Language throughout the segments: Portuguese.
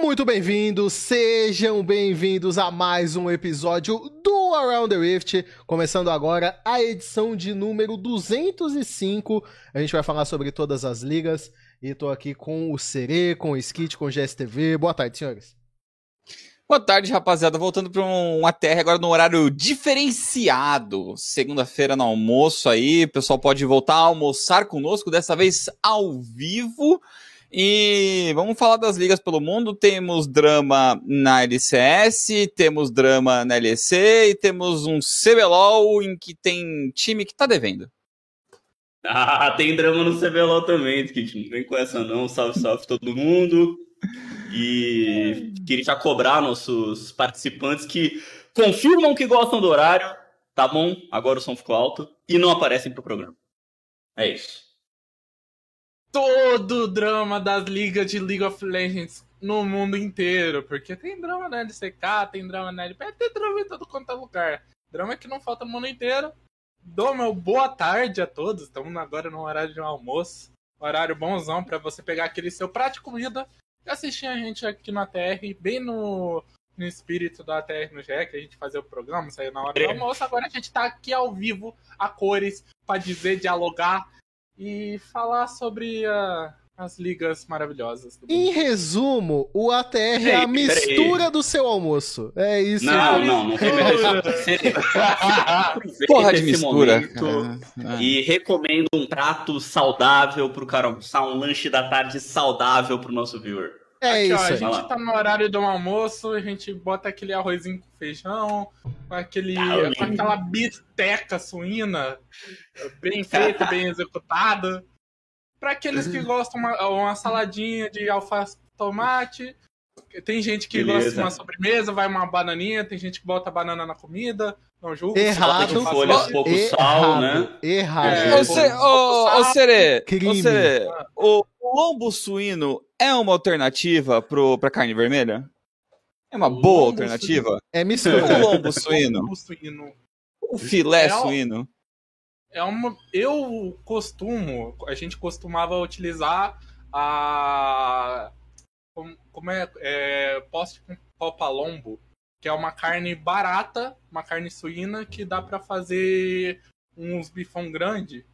Muito bem-vindos, sejam bem-vindos a mais um episódio do Around the Rift, começando agora a edição de número 205, a gente vai falar sobre todas as ligas e tô aqui com o Serê, com o Skit, com o GSTV. Boa tarde, senhores. Boa tarde, rapaziada, voltando para uma terra agora no horário diferenciado, segunda-feira no almoço aí, o pessoal pode voltar a almoçar conosco, dessa vez ao vivo. E vamos falar das ligas pelo mundo, temos drama na LCS, temos drama na LEC e temos um CBLOL em que tem time que tá devendo. Ah, tem drama no CBLOL também, Skit, não vem com essa não, salve, salve todo mundo. E queria já cobrar nossos participantes que confirmam que gostam do horário, tá bom, agora o som ficou alto, e não aparecem pro programa. É isso. Todo o drama das ligas de League of Legends no mundo inteiro. Porque tem drama na LCK, tem drama na LPL, tem drama em todo quanto é lugar. Drama que não falta no mundo inteiro. Dou meu boa tarde a todos. Estamos agora no horário de um almoço. Horário bonzão pra você pegar aquele seu prato de comida e assistir a gente aqui na TR, bem no espírito da TR no GE, que a gente fazia o programa, saiu na hora do almoço. Agora a gente tá aqui ao vivo, a cores, pra dizer, dialogar e falar sobre as ligas maravilhosas do mundo. Em resumo, o ATR é a mistura do seu almoço. É isso. Não tem porra de mistura. E recomendo um prato saudável pro cara almoçar, um lanche da tarde saudável pro nosso viewer. É aqui, isso. Ó, a gente tá no horário do almoço, a gente bota aquele arrozinho com feijão, com aquela bisteca suína, bem feita, bem executada. Pra aqueles que gostam, uma saladinha de alface e tomate. Tem gente que gosta de uma sobremesa, vai uma bananinha, tem gente que bota banana na comida. Não julgo. Errado. Folhas, pouco sal, né? Errado. Ô, Serê, o lombo suíno é uma alternativa pra carne vermelha? É uma boa alternativa? Suíno. É mistura. O lombo suíno. O filé suíno. A gente costumava utilizar a... poste com palombo, que é uma carne barata, uma carne suína que dá pra fazer uns bifão grande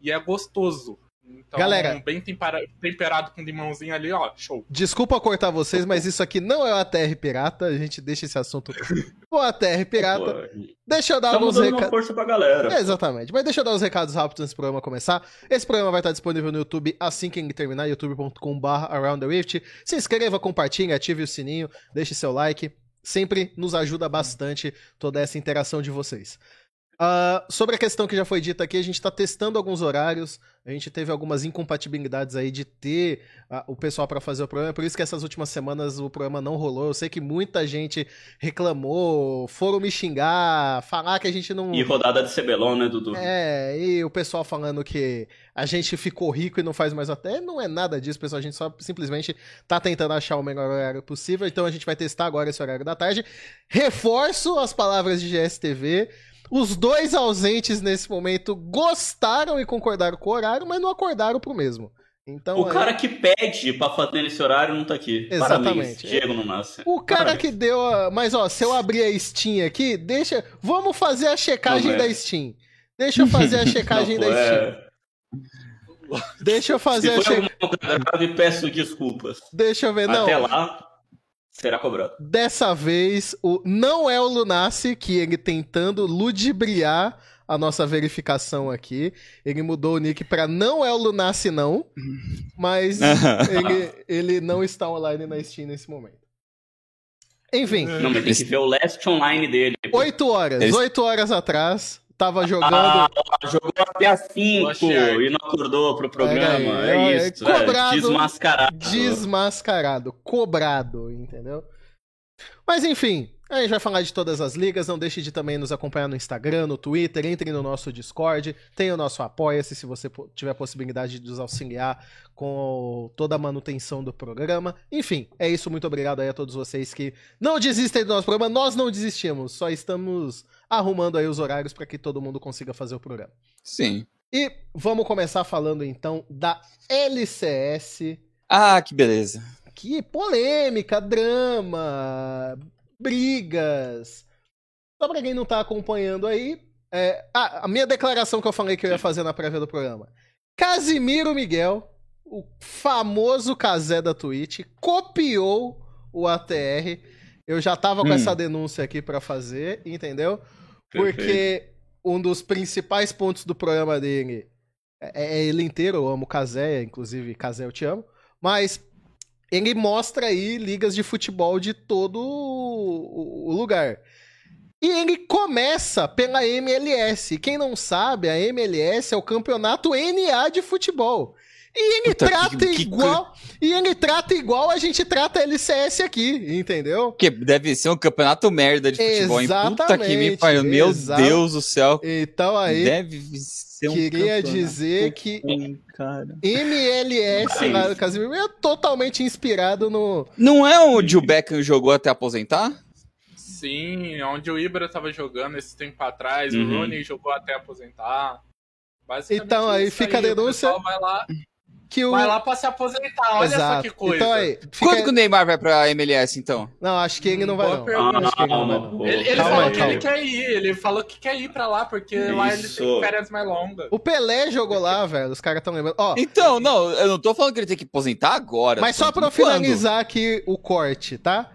e é gostoso. Então, galera, bem temperado com limãozinho ali, ó, show. Desculpa cortar vocês, mas isso aqui não é o ATR Pirata, a gente deixa esse assunto o ATR Pirata. Deixa eu dar alguns recados. Uma força pra galera. Exatamente, mas deixa eu dar uns recados rápidos antes do programa começar. Esse programa vai estar disponível no YouTube assim que ele terminar, youtube.com/AroundTheRift. Se inscreva, compartilhe, ative o sininho, deixe seu like, sempre nos ajuda bastante toda essa interação de vocês. Sobre a questão que já foi dita aqui, a gente tá testando alguns horários, a gente teve algumas incompatibilidades aí de ter o pessoal pra fazer o programa, por isso que essas últimas semanas o programa não rolou. Eu sei que muita gente reclamou, foram me xingar, falar que a gente não... E rodada de CBLOL, né, Dudu? É, e o pessoal falando que a gente ficou rico e não faz mais até. Não é nada disso, pessoal, a gente só simplesmente tá tentando achar o melhor horário possível, então a gente vai testar agora esse horário da tarde. Reforço as palavras de GSTV. Os dois ausentes nesse momento gostaram e concordaram com o horário, mas não acordaram pro mesmo. Então, o cara que pede pra fazer esse horário não tá aqui. Exatamente. Parabéns, Diego não nasce. O cara que deu a... Mas ó, se eu abrir a Steam aqui, deixa... Vamos fazer a checagem da Steam. Deixa eu fazer a checagem da Steam. Deixa eu fazer a checagem. Se peço desculpas. Deixa eu ver, não. Até lá... Será cobrado. Dessa vez, não é o Lunassi que ele tentando ludibriar a nossa verificação aqui. Ele mudou o nick pra não é o Lunassi não, mas ele não está online na Steam nesse momento. Enfim. Não, mas tem que ver o last online dele. 8 horas atrás, tava jogando... jogou até às 5 e não acordou pro programa. É isso, cobrado, desmascarado. Desmascarado, cobrado, entendeu? Mas enfim, a gente vai falar de todas as ligas. Não deixe de também nos acompanhar no Instagram, no Twitter. Entre no nosso Discord, tem o nosso Apoia-se, se você tiver a possibilidade de nos auxiliar com toda a manutenção do programa. Enfim, é isso, muito obrigado aí a todos vocês que não desistem do nosso programa. Nós não desistimos, só estamos... arrumando aí os horários para que todo mundo consiga fazer o programa. Sim. E vamos começar falando então da LCS. Ah, que beleza. aqui polêmica, drama, brigas. Só pra quem não tá acompanhando aí, a minha declaração que eu falei que eu ia fazer na prévia do programa. Casimiro Miguel, o famoso Casé da Twitch, copiou o ATR. Eu já tava com essa denúncia aqui pra fazer, entendeu? Porque perfeito. Um dos principais pontos do programa dele é ele inteiro, eu amo Casé, inclusive Casé eu te amo, mas ele mostra aí ligas de futebol de todo o lugar. E ele começa pela MLS. Quem não sabe, a MLS é o campeonato NA de futebol. E ele trata igual a gente trata a LCS aqui, entendeu? Que deve ser um campeonato merda de futebol, hein? Puta que me pariu, meu Deus do céu. Então aí, deve ser um queria dizer que cara. MLS, lá do Casimiro, é totalmente inspirado no... Não é onde o Beckham jogou até aposentar? Sim, onde o Ibra tava jogando esse tempo atrás, o Rooney jogou até aposentar. Então aí fica a denúncia... O pessoal vai lá... Que o... Vai lá pra se aposentar, olha exato. Só que coisa. Então, aí, fica... Quando que o Neymar vai pra MLS, então? Não, acho que ele não vai não. Acho que ele não vai não. Ele calma, falou que ele quer ir, ele falou que quer ir pra lá, porque isso. Lá ele tem férias mais longas. O Pelé jogou lá, velho, os caras tão lembrando. Ó, então, não, eu não tô falando que ele tem que aposentar agora. Mas só pra finalizar aqui o corte, tá?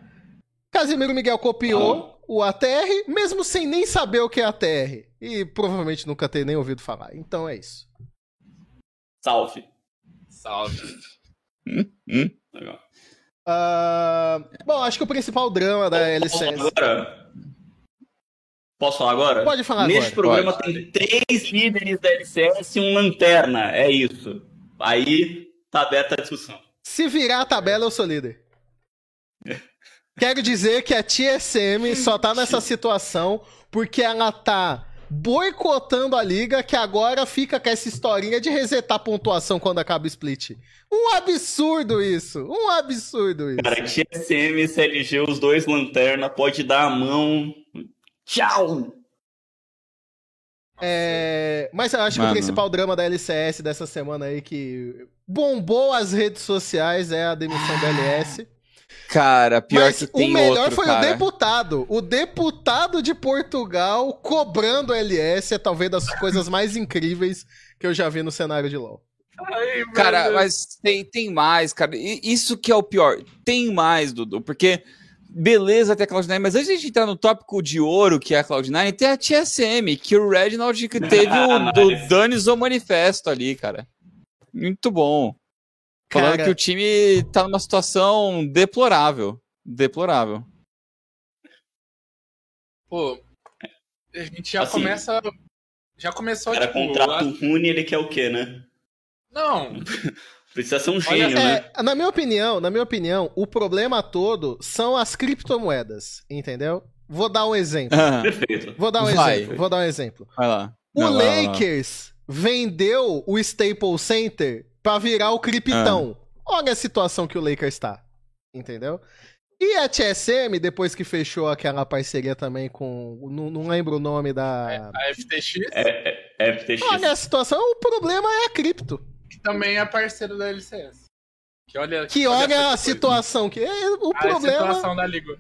Casimiro Miguel copiou o ATR, mesmo sem nem saber o que é ATR. E provavelmente nunca ter nem ouvido falar, então é isso. Salve. Salve. Legal. Bom, acho que o principal drama da LCS... Agora? Posso falar agora? Pode falar neste agora. Neste programa pode. Tem 3 líderes da LCS e um lanterna, é isso. Aí tá aberta a discussão. Se virar a tabela, eu sou líder. Quero dizer que a TSM só tá nessa situação porque ela tá... boicotando a liga, que agora fica com essa historinha de resetar a pontuação quando acaba o split. Um absurdo isso! Um absurdo isso! Cara, TSM e CLG, os dois lanterna, pode dar a mão. Tchau! Mas eu acho que o principal drama da LCS dessa semana aí, que bombou as redes sociais, é a demissão da LS. Cara, pior mas que tem outro, o melhor outro, foi cara. O deputado de Portugal cobrando a LS, é talvez das coisas mais incríveis que eu já vi no cenário de LoL. Ai, cara, Deus. Mas tem mais, cara, isso que é o pior, tem mais, Dudu, porque beleza até a Cloud9, mas antes de a gente entrar no tópico de ouro que é a Cloud9, tem a TSM, que o Reginald que teve o Danis o Manifesto ali, cara, muito bom. Falando cara, que o time tá numa situação deplorável. Deplorável. Pô, a gente já assim, começa... Já começou a... Cara, tipo, contrata o Rooney, ele quer o quê, né? Não. Precisa ser um gênio, né? Na minha opinião, o problema todo são as criptomoedas, entendeu? Vou dar um exemplo. Perfeito. Vou dar um exemplo. Vai lá. O Lakers vendeu o Staples Center... pra virar o criptão. Olha a situação que o Lakers tá, entendeu? E a TSM, depois que fechou aquela parceria também com... Não lembro o nome da... A FTX? FTX. Olha a situação, o problema é a cripto. Que também é parceiro da LCS. Que olha a situação. Que é o problema... A situação da Liga.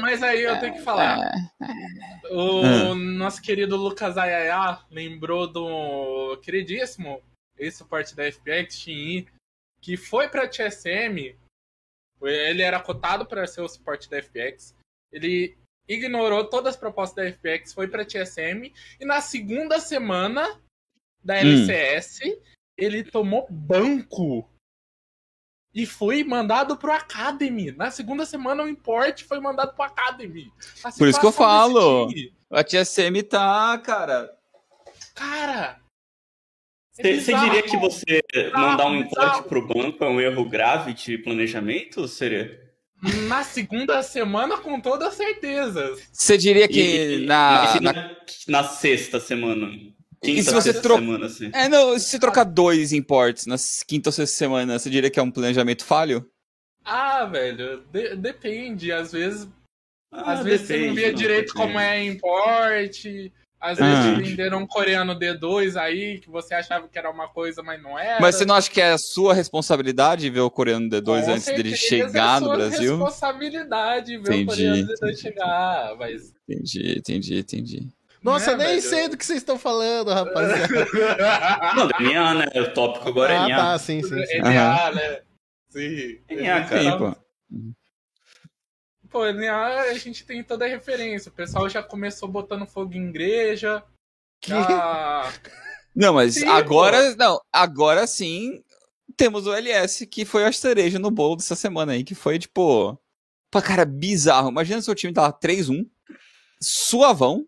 Mas aí eu tenho que falar. O nosso querido Lucas Ayaya lembrou do queridíssimo... esse suporte da FPX, Xinyi, que foi pra TSM, ele era cotado para ser o suporte da FPX, ele ignorou todas as propostas da FPX, foi pra TSM, e na segunda semana da LCS, ele tomou banco e foi mandado pro Academy. Na segunda semana, o import foi mandado pro Academy. Por isso que eu falo, a TSM tá, cara... Você diria que você mandar um import pro banco é um erro grave de planejamento, Serê? Na segunda semana, com toda certeza. Você diria que na sexta semana? Quinta e se você semana, assim. Se trocar 2 imports na quinta ou sexta semana, você diria que é um planejamento falho? Velho, depende. Às vezes você não via direito como é import... Às vezes venderam um coreano D2 aí, que você achava que era uma coisa, mas não era. Mas você não acha que é a sua responsabilidade ver o coreano D2 antes dele chegar no Brasil? É a sua responsabilidade ver o coreano D2 chegar, mas... Entendi. Nossa, nem sei do que vocês estão falando, rapaziada. Não, DNA, né? O tópico agora é NA. Ah, tá, sim. NA, né? Sim. NA, cara. Pô, NA a gente tem toda a referência. O pessoal já começou botando fogo em igreja. Já... Não, mas sim, agora... Pô. Não, agora sim temos o LS, que foi a cereja no bolo dessa semana aí, que foi, tipo... Pô, cara, bizarro. Imagina seu time tá lá 3-1, suavão,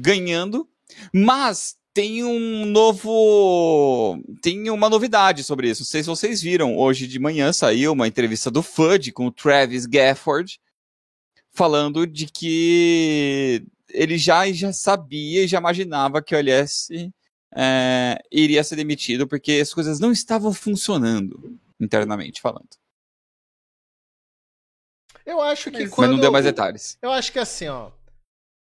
ganhando, mas tem um novo... Tem uma novidade sobre isso. Não sei se vocês viram. Hoje de manhã saiu uma entrevista do Fudge com o Travis Gafford falando de que ele já sabia e já imaginava que o LS iria ser demitido porque as coisas não estavam funcionando internamente falando. Eu acho que... Mas não deu mais detalhes. Eu acho que assim, ó.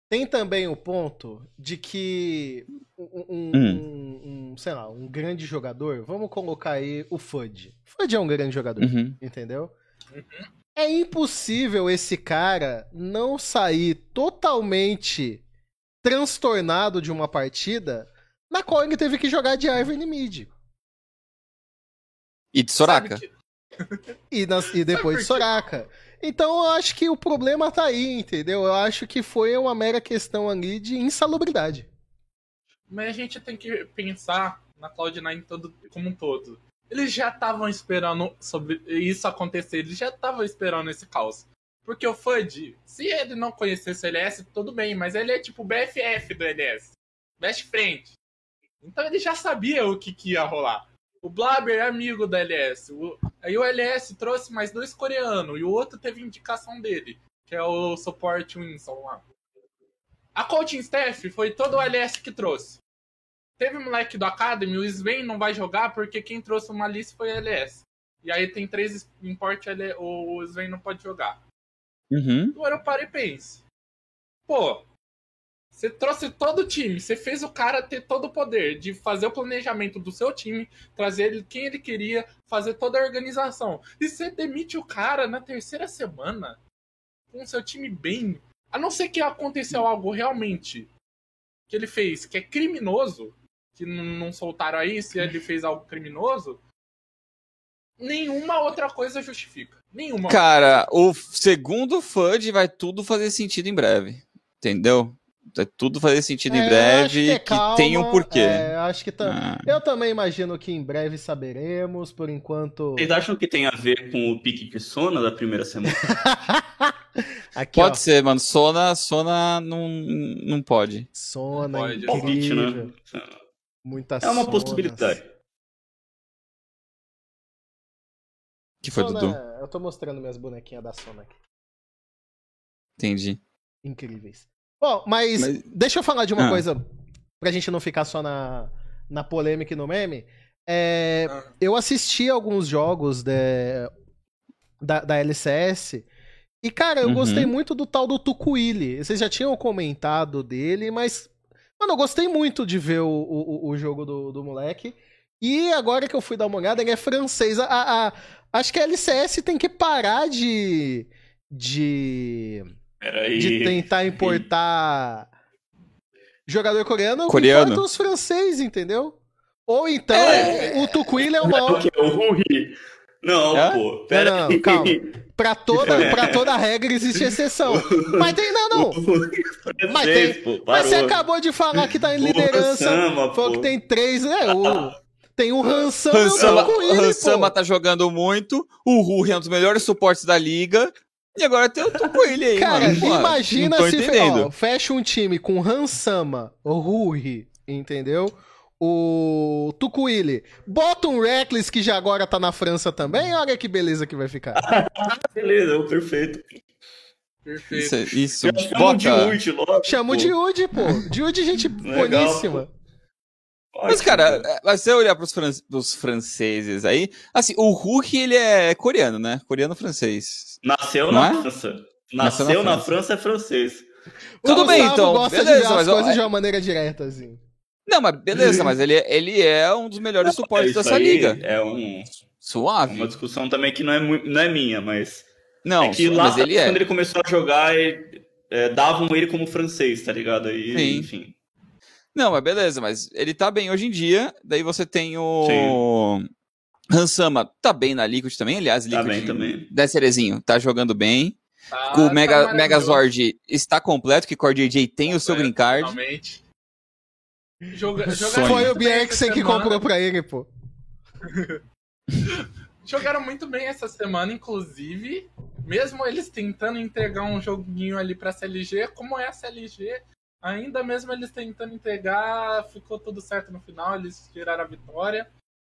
Tem também o ponto de que sei lá, um grande jogador, vamos colocar aí o Fudge. Fudge é um grande jogador, entendeu? É impossível esse cara não sair totalmente transtornado de uma partida na qual ele teve que jogar de Ivern e mid. E de Soraka. E depois de Soraka. Então eu acho que o problema tá aí, entendeu? Eu acho que foi uma mera questão ali de insalubridade. Mas a gente tem que pensar na Cloud9 como um todo. Eles já estavam esperando sobre isso acontecer, eles já estavam esperando esse caos. Porque o Fudge, se ele não conhecesse o LS, tudo bem, mas ele é tipo o BFF do LS. Best friend. Então ele já sabia o que ia rolar. O Blaber é amigo da LS. Aí o LS trouxe mais dois coreanos. E o outro teve indicação dele, que é o suporte Winston lá. A coaching staff foi todo o LS que trouxe. Teve um moleque do Academy, o Sven não vai jogar porque quem trouxe o Malice foi o LS. E aí tem três import, o Sven não pode jogar. Agora eu paro e penso. Pô, você trouxe todo o time, você fez o cara ter todo o poder de fazer o planejamento do seu time, trazer ele quem ele queria, fazer toda a organização. E você demite o cara na terceira semana, com seu time bem. A não ser que aconteceu algo realmente que ele fez, que é criminoso, que não soltaram aí, se ele fez algo criminoso, nenhuma outra coisa justifica. Nenhuma. Cara, o segundo Fudge vai tudo fazer sentido em breve, entendeu? Tudo fazer sentido em breve, que tem um porquê. Acho que eu também imagino que em breve saberemos, por enquanto... Vocês acham que tem a ver com o pique de Sona da primeira semana? Aqui, pode ser, mano. Sona não pode. Sona não pode, incrível. Né? Muita é uma Sonas. Possibilidade. O que foi, Sona, Dudu? Eu tô mostrando minhas bonequinhas da Sona aqui. Entendi. Incríveis. Bom, mas deixa eu falar de uma coisa, pra gente não ficar só na polêmica e no meme. Eu assisti alguns jogos da LCS e, cara, eu gostei muito do tal do Tuquile. Vocês já tinham comentado dele, mas, mano, eu gostei muito de ver o jogo do moleque. E agora que eu fui dar uma olhada, ele é francês. Acho que a LCS tem que parar de tentar importar jogador coreano enquanto os franceses, entendeu? Ou então o Tuquile é o maior. Não, pô. Pera, calma. Pra toda regra existe exceção. Mas tem, não. Mas tem. Pô, mas você acabou de falar que tá em liderança. Falou que tem três, né? Tem o Hans Sama e o Tuquile. O Hans Sama tá jogando muito. O Rui é um dos melhores suportes da liga. E agora eu tô com ele aí, cara, mano. Cara, imagina se fecha um time com Hans Sama, Ruri, entendeu? O Tuquile. Bota um Reckless que já agora tá na França também. Olha que beleza que vai ficar. Beleza, perfeito. Isso. Chamo de Ud, pô. De Ud, gente boníssima. Mas, cara, se eu olhar pros franceses aí... Assim, o Ruri, ele é coreano, né? Coreano-francês. Nasceu na França. Nasceu na França é francês. Tudo bem, então. Gosta beleza, de ver as coisas de uma maneira direta, assim. Não, mas beleza, mas ele é um dos melhores suportes dessa liga. É um... Suave. Uma discussão também que não é minha, mas... Não, é que lá, mas ele quando ele começou a jogar, davam ele como francês, tá ligado? E, sim. Enfim. Não, mas beleza, mas ele tá bem hoje em dia, daí você tem o... Sim. Hans Sama tá bem na Liquid também, aliás, Liquid tá bem, também. Da Serezinho tá jogando bem. Ah, o Megazord está completo, que o JJ tem o seu green card. Jogaram foi o BX que comprou pra ele, pô. Jogaram muito bem essa semana, inclusive. Mesmo eles tentando entregar um joguinho ali pra CLG, como é a CLG, ainda mesmo eles tentando entregar, ficou tudo certo no final, eles tiraram a vitória.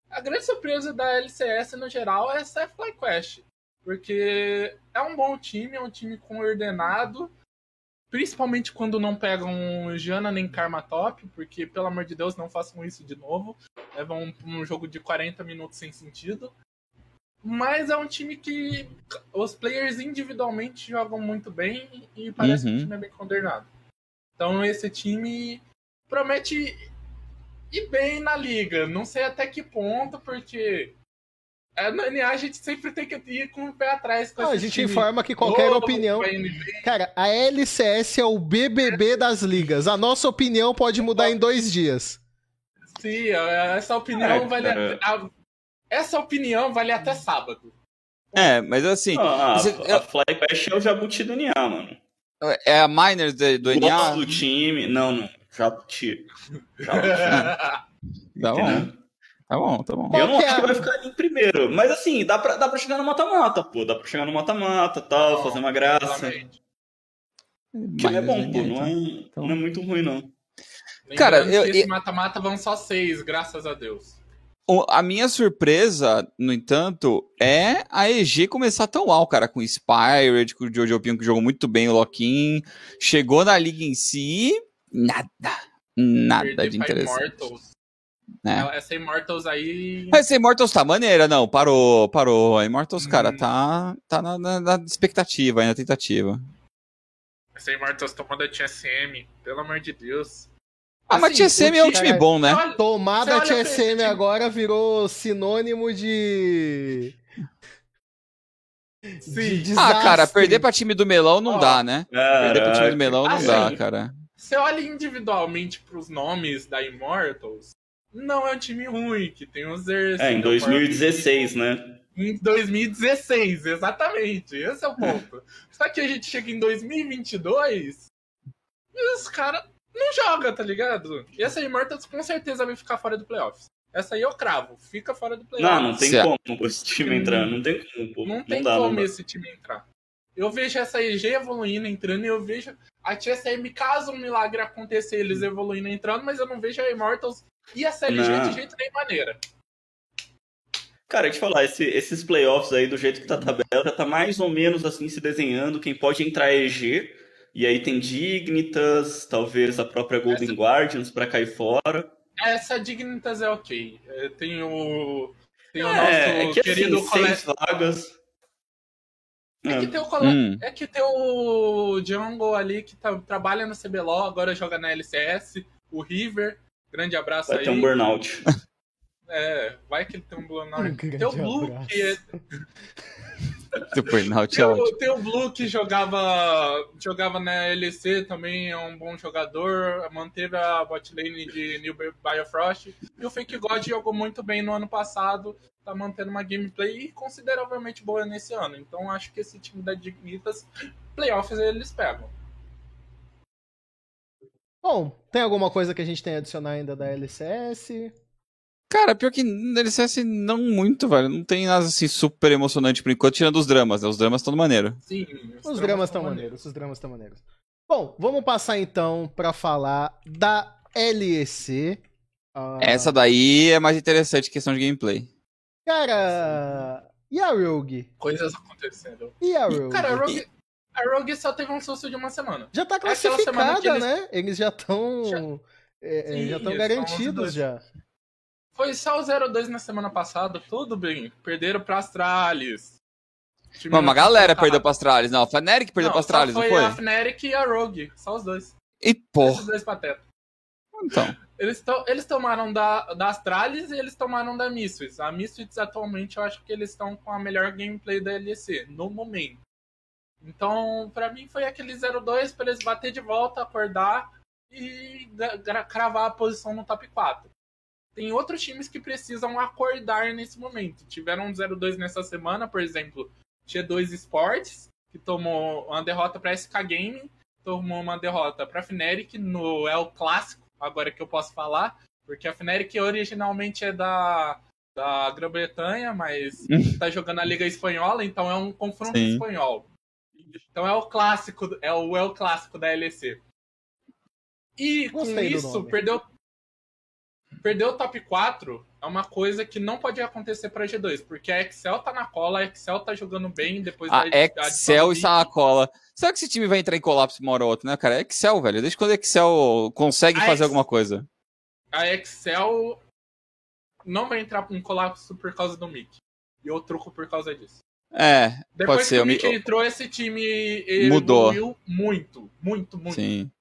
A grande surpresa da LCS no geral é essa FlyQuest, porque é um bom time, é um time ordenado, principalmente quando não pegam Jana nem Karma top, porque, pelo amor de Deus, não façam isso de novo, levam um jogo de 40 minutos sem sentido, mas é um time que os players individualmente jogam muito bem e parece que o time é bem coordenado. Então esse time promete... E bem na liga, não sei até que ponto, porque na NA a gente sempre tem que ir com o pé atrás. Com a gente informa que qualquer opinião... Cara, a LCS é o BBB das ligas, a nossa opinião pode mudar em 2 dias. Sim, essa opinião vale essa opinião vale até sábado. É, mas assim... A FlyQuest é o Jabuti do NA, mano. É a Miners do NA? Do time, não. Jabuti. Tá bom. Eu não acho que vai ficar ali em primeiro. Mas assim, dá pra chegar no mata-mata, pô. Dá pra chegar no mata-mata, tal, fazer uma graça. O time é bom, pô. Não é muito ruim, não. Cara, esse mata-mata vão só 6, graças a Deus. A minha surpresa, no entanto, é a EG começar tão alto, cara, com o Spired, com o Jojo Pinho, que jogou muito bem o Loquin. Chegou na liga em si... Nada de interessante. Essa Immortals aí... Essa Immortals tá maneira, não, parou. A Immortals, cara, tá na expectativa, aí, na tentativa. Essa Immortals tomando a TSM, pelo amor de Deus. Mas TSM é um time bom, né? Tomada a TSM agora virou sinônimo de... Sim. De cara, perder pra time do Melão não dá, né? Perder pra time do Melão não dá, cara. Você olha individualmente pros nomes da Immortals, não é um time ruim, que tem os Zers... em 2016, né? Em 2016, exatamente, esse é o ponto. Só que a gente chega em 2022 e os caras não jogam, tá ligado? E essa Immortals com certeza vai ficar fora do playoffs. Essa aí eu cravo, fica fora do playoffs. Não tem como esse time entrar, não tem como. Pô. Não tem como esse time entrar. Eu vejo essa EG evoluindo, entrando, e eu vejo a TSM, caso um milagre acontecer, eles evoluindo, entrando, mas eu não vejo a Immortals e a CLG de jeito nem maneira. Cara, eu te falar, esses playoffs aí, do jeito que tá a tabela, tá mais ou menos assim se desenhando, quem pode entrar é EG, e aí tem Dignitas, talvez a própria Golden Guardians pra cair fora. Essa Dignitas é ok, tem o nosso querido assim, 6 vagas... É que tem o Jungle ali que trabalha no CBLOL, agora joga na LCS, o River, grande abraço aí. Vai ter um burnout. Vai que ele tem um burnout. Tem o Blue Tem o Blue que jogava na LEC também, é um bom jogador, manteve a botlane de New Biofrost. E o Fake God jogou muito bem no ano passado, tá mantendo uma gameplay consideravelmente boa nesse ano. Então acho que esse time da Dignitas, playoffs eles pegam. Bom, tem alguma coisa que a gente tem a adicionar ainda da LCS? Cara, pior que na LCS não muito, velho. Não tem nada assim super emocionante por enquanto, tirando os dramas, né? Os dramas estão maneiro. Sim, os dramas estão maneiros. Os dramas estão maneiros. Bom, vamos passar então pra falar da LEC. Essa daí é mais interessante, questão de gameplay. Cara, e a Rogue? Coisas acontecendo. E a Rogue? Cara, a Rogue só teve um susto de uma semana. Já tá classificada, eles... né? Eles já estão garantidos já. Foi só o 0-2 na semana passada, tudo bem. Perderam pra Astralis. Mano, uma galera perdeu pra Astralis, não. A Fnatic perdeu pra Astralis, não foi? A Fnatic e a Rogue, só os dois. E porra. Esses dois patetas. Então. Eles tomaram da Astralis e eles tomaram da Misfits. A Misfits atualmente eu acho que eles estão com a melhor gameplay da LEC, no momento. Então, pra mim foi aquele 0-2 pra eles bater de volta, acordar e cravar a posição no top 4. Tem outros times que precisam acordar nesse momento. Tiveram um 0-2 nessa semana, por exemplo, G2 Esports, que tomou uma derrota pra SK Gaming, tomou uma derrota pra Fnatic no El Clássico, agora que eu posso falar, porque a Fnatic originalmente é da Grã-Bretanha, mas tá jogando a Liga Espanhola, então é um confronto espanhol. Então é o clássico da LEC. E com isso, perder o top 4 é uma coisa que não pode acontecer pra G2, porque a Excel tá na cola, a Excel tá jogando bem, depois a Excel está na cola. Será que esse time vai entrar em colapso uma hora ou outra, né, cara? É Excel, velho. Desde quando a Excel consegue fazer alguma coisa? A Excel não vai entrar em colapso por causa do Mick. E eu truco por causa disso. É, depois pode ser. Depois que o Mick entrou, esse time evoluiu muito, muito, muito. Sim.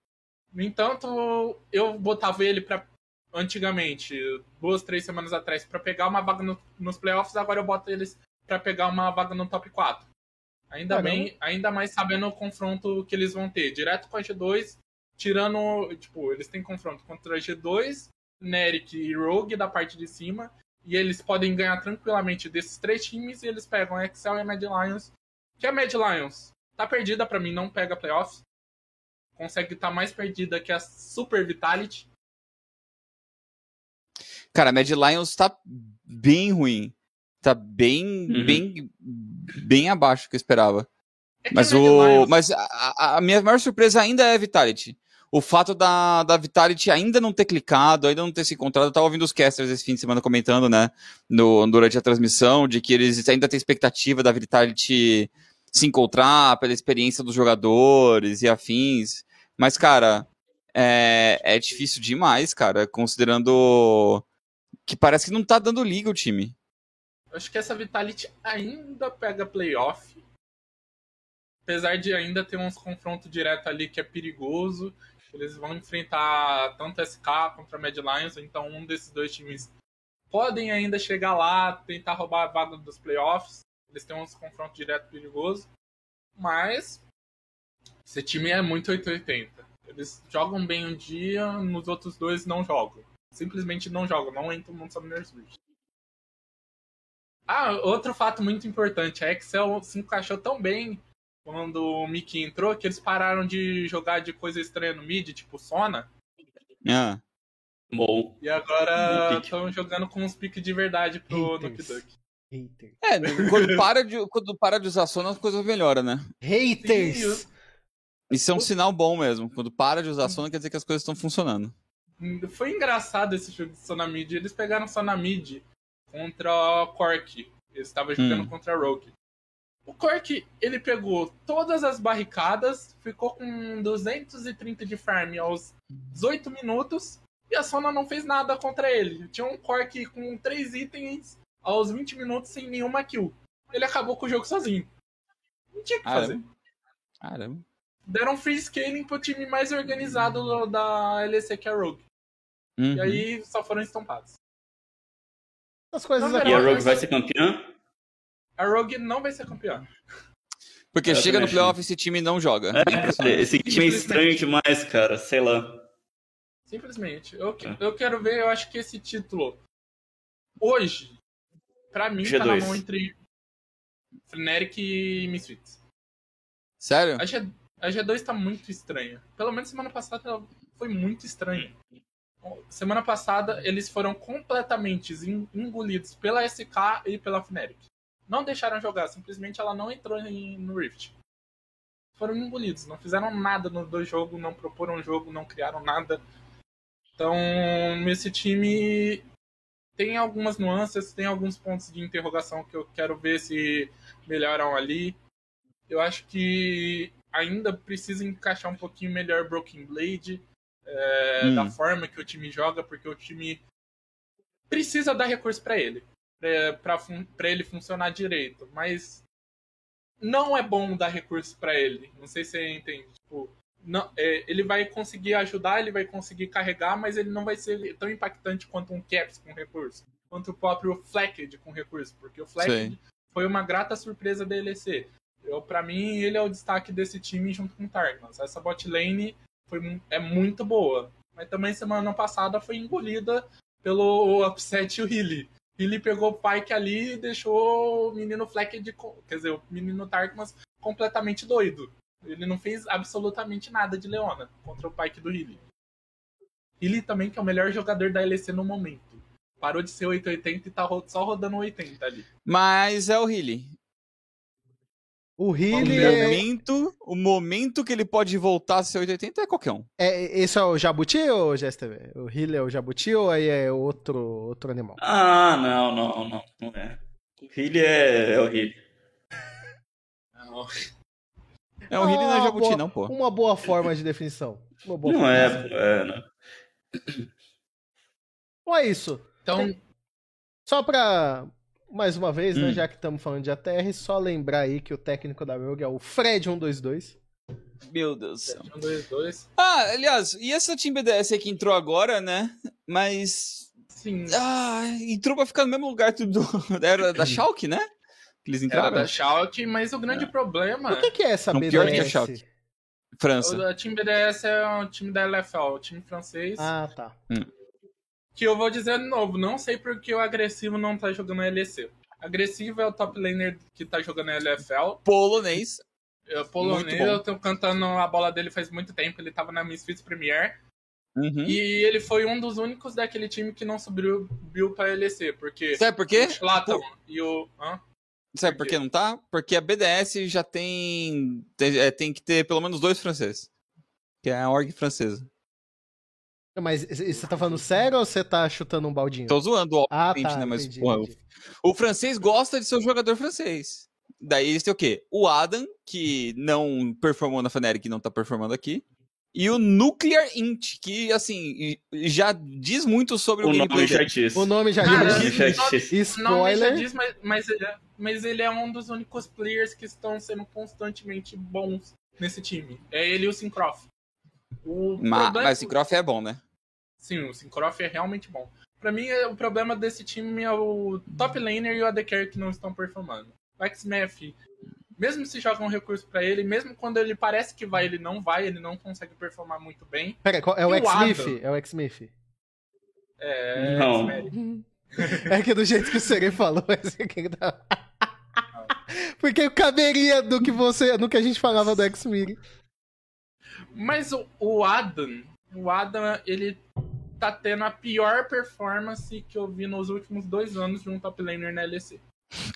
No entanto, eu botava ele antigamente, 2-3 semanas atrás, pra pegar uma vaga nos playoffs, agora eu boto eles pra pegar uma vaga no top 4. Ainda mais sabendo o confronto que eles vão ter, direto com a G2, tirando, tipo, eles têm confronto contra a G2, Fnatic e Rogue da parte de cima, e eles podem ganhar tranquilamente desses três times, e eles pegam a Excel e a Mad Lions, que a Mad Lions tá perdida pra mim, não pega playoffs, consegue estar mais perdida que a Super Vitality. Cara, a Mad Lions tá bem ruim. Tá bem abaixo do que eu esperava. É que mas a minha maior surpresa ainda é a Vitality. O fato da Vitality ainda não ter clicado, ainda não ter se encontrado. Eu tava ouvindo os casters esse fim de semana comentando, né? Durante a transmissão, de que eles ainda têm expectativa da Vitality se encontrar pela experiência dos jogadores e afins. Mas, cara, é difícil demais, cara, considerando que parece que não tá dando liga o time. Eu acho que essa Vitality ainda pega playoff, apesar de ainda ter uns confrontos direto ali que é perigoso. Eles vão enfrentar tanto SK contra Mad Lions, então um desses dois times podem ainda chegar lá, tentar roubar a vaga dos playoffs. Eles têm uns confrontos direto perigoso, mas esse time é muito 880. Eles jogam bem um dia, nos outros dois não jogam. Simplesmente não jogam, não entram no Summoner's Rift. Ah, outro fato muito importante, a Excel se encaixou tão bem quando o Mickey entrou, que eles pararam de jogar de coisa estranha no mid, tipo Sona. Ah, bom. E agora estão jogando com uns piques de verdade pro Nuke Duck. Quando para de usar Sona, as coisas melhoram, né? Haters! Sim, isso é um sinal bom mesmo. Quando para de usar Sona, quer dizer que as coisas estão funcionando. Foi engraçado esse jogo de Sona mid. Eles pegaram Sona mid contra o Corki. Eles estavam jogando contra a Rogue. O Corki, ele pegou todas as barricadas, ficou com 230 de farm aos 18 minutos, e a Sona não fez nada contra ele. Tinha um Corki com 3 itens aos 20 minutos sem nenhuma kill. Ele acabou com o jogo sozinho. Não tinha o que fazer. Caramba. Deram free scaling pro time mais organizado da LEC, que é a Rogue. E aí só foram estompados. As coisas não, e a Rogue vai ser campeã? A Rogue não vai ser campeã. Porque chega no playoff e esse time não joga. Esse time é estranho demais, cara. Sei lá. Simplesmente. Eu quero ver, eu acho que esse título hoje, pra mim, G2. Tá na mão entre Fnatic e Misfits. Sério? A G2 tá muito estranha. Pelo menos semana passada ela foi muito estranha. Semana passada eles foram completamente engolidos pela SK e pela Fnatic. Não deixaram jogar, simplesmente ela não entrou no Rift. Foram engolidos, não fizeram nada nos dois jogos, não proporam jogo, não criaram nada. Então, esse time tem algumas nuances, tem alguns pontos de interrogação que eu quero ver se melhoram ali. Eu acho que ainda precisa encaixar um pouquinho melhor Broken Blade, da forma que o time joga, porque o time precisa dar recurso pra ele funcionar direito, mas não é bom dar recurso pra ele. Não sei se você entende. Tipo, não, ele vai conseguir ajudar, ele vai conseguir carregar, mas ele não vai ser tão impactante quanto um Caps com recurso, quanto o próprio Flecked com recurso, porque o Flecked foi uma grata surpresa da LEC. Pra mim, ele é o destaque desse time junto com o Tarkans. Essa bot lane é muito boa, mas também semana passada foi engolida pelo Upset e o Hilly. Hilly pegou o Pyke ali e deixou o menino Flecked, quer dizer, o menino Tarkans completamente doido. Ele não fez absolutamente nada de Leona contra o Pyke do Hilly. Hilly também, que é o melhor jogador da LEC no momento. Parou de ser 880 e tá só rodando 80 ali. Mas é o Hilly. O Hilly o momento que ele pode voltar a ser 880 é qualquer um. Isso é o Jabuti ou o GSTV? O Hilly é o Jabuti ou aí é outro animal? Ah, não. Não é. O Hilly é o Hilly. Não. É, o Hilly não é Jabuti, boa, não, pô. Uma boa forma de definição. Uma boa não é, definição. Não. Bom, é isso. Então, só pra, mais uma vez, né, já que estamos falando de ATR, só lembrar aí que o técnico da Rogue é o Fred122. Meu Deus. Fred122. Ah, aliás, e essa Team BDS aí que entrou agora, né? Mas... Sim. Ah, entrou pra ficar no mesmo lugar tudo era da Schalke, né? Eles entraram da Schalke, mas o grande problema... O que é essa BDS? Pior que a Schalke. França. A Team BDS é um time da LFL, um time francês. Ah, tá. Que eu vou dizer de novo, não sei porque o Agressivo não tá jogando a LEC. Agressivo é o top laner que tá jogando a LFL. Polonês. Eu tô cantando a bola dele faz muito tempo, ele tava na Misfits Premier. Uhum. E ele foi um dos únicos daquele time que não subiu pra LEC, porque... Sabe por quê? O Schlaton e o... Hã? Sabe por que não tá? Porque a BDS já tem que ter pelo menos 2 franceses. Que é a org francesa. Mas você tá falando sério ou você tá chutando um baldinho? Tô zoando, ó. Ah, tá, né? Mas, entendi, porra, entendi. O francês gosta de ser um jogador francês. Daí eles têm o quê? O Adam, que não performou na Fnatic, que não tá performando aqui. E o Nuclear Int, que, assim, já diz muito sobre o gameplay. O nome já diz. Spoiler. Mas ele é um dos únicos players que estão sendo constantemente bons nesse time. É ele e o Syncroft. Mas o Syncroft é bom, né? Sim, o Syncroft é realmente bom. Pra mim, o problema desse time é o top laner e o AD Carry que não estão performando. O Xmath... Mesmo se joga um recurso pra ele, mesmo quando ele parece que vai, ele não vai, ele não consegue performar muito bem. Peraí, é o X-Smith? É o X-Smith? É... Não. É que do jeito que o Serê falou, esse aqui dá... Porque caberia no que a gente falava do X-Smith. Mas o Adam, ele tá tendo a pior performance que eu vi nos últimos 2 anos de um top laner na LEC.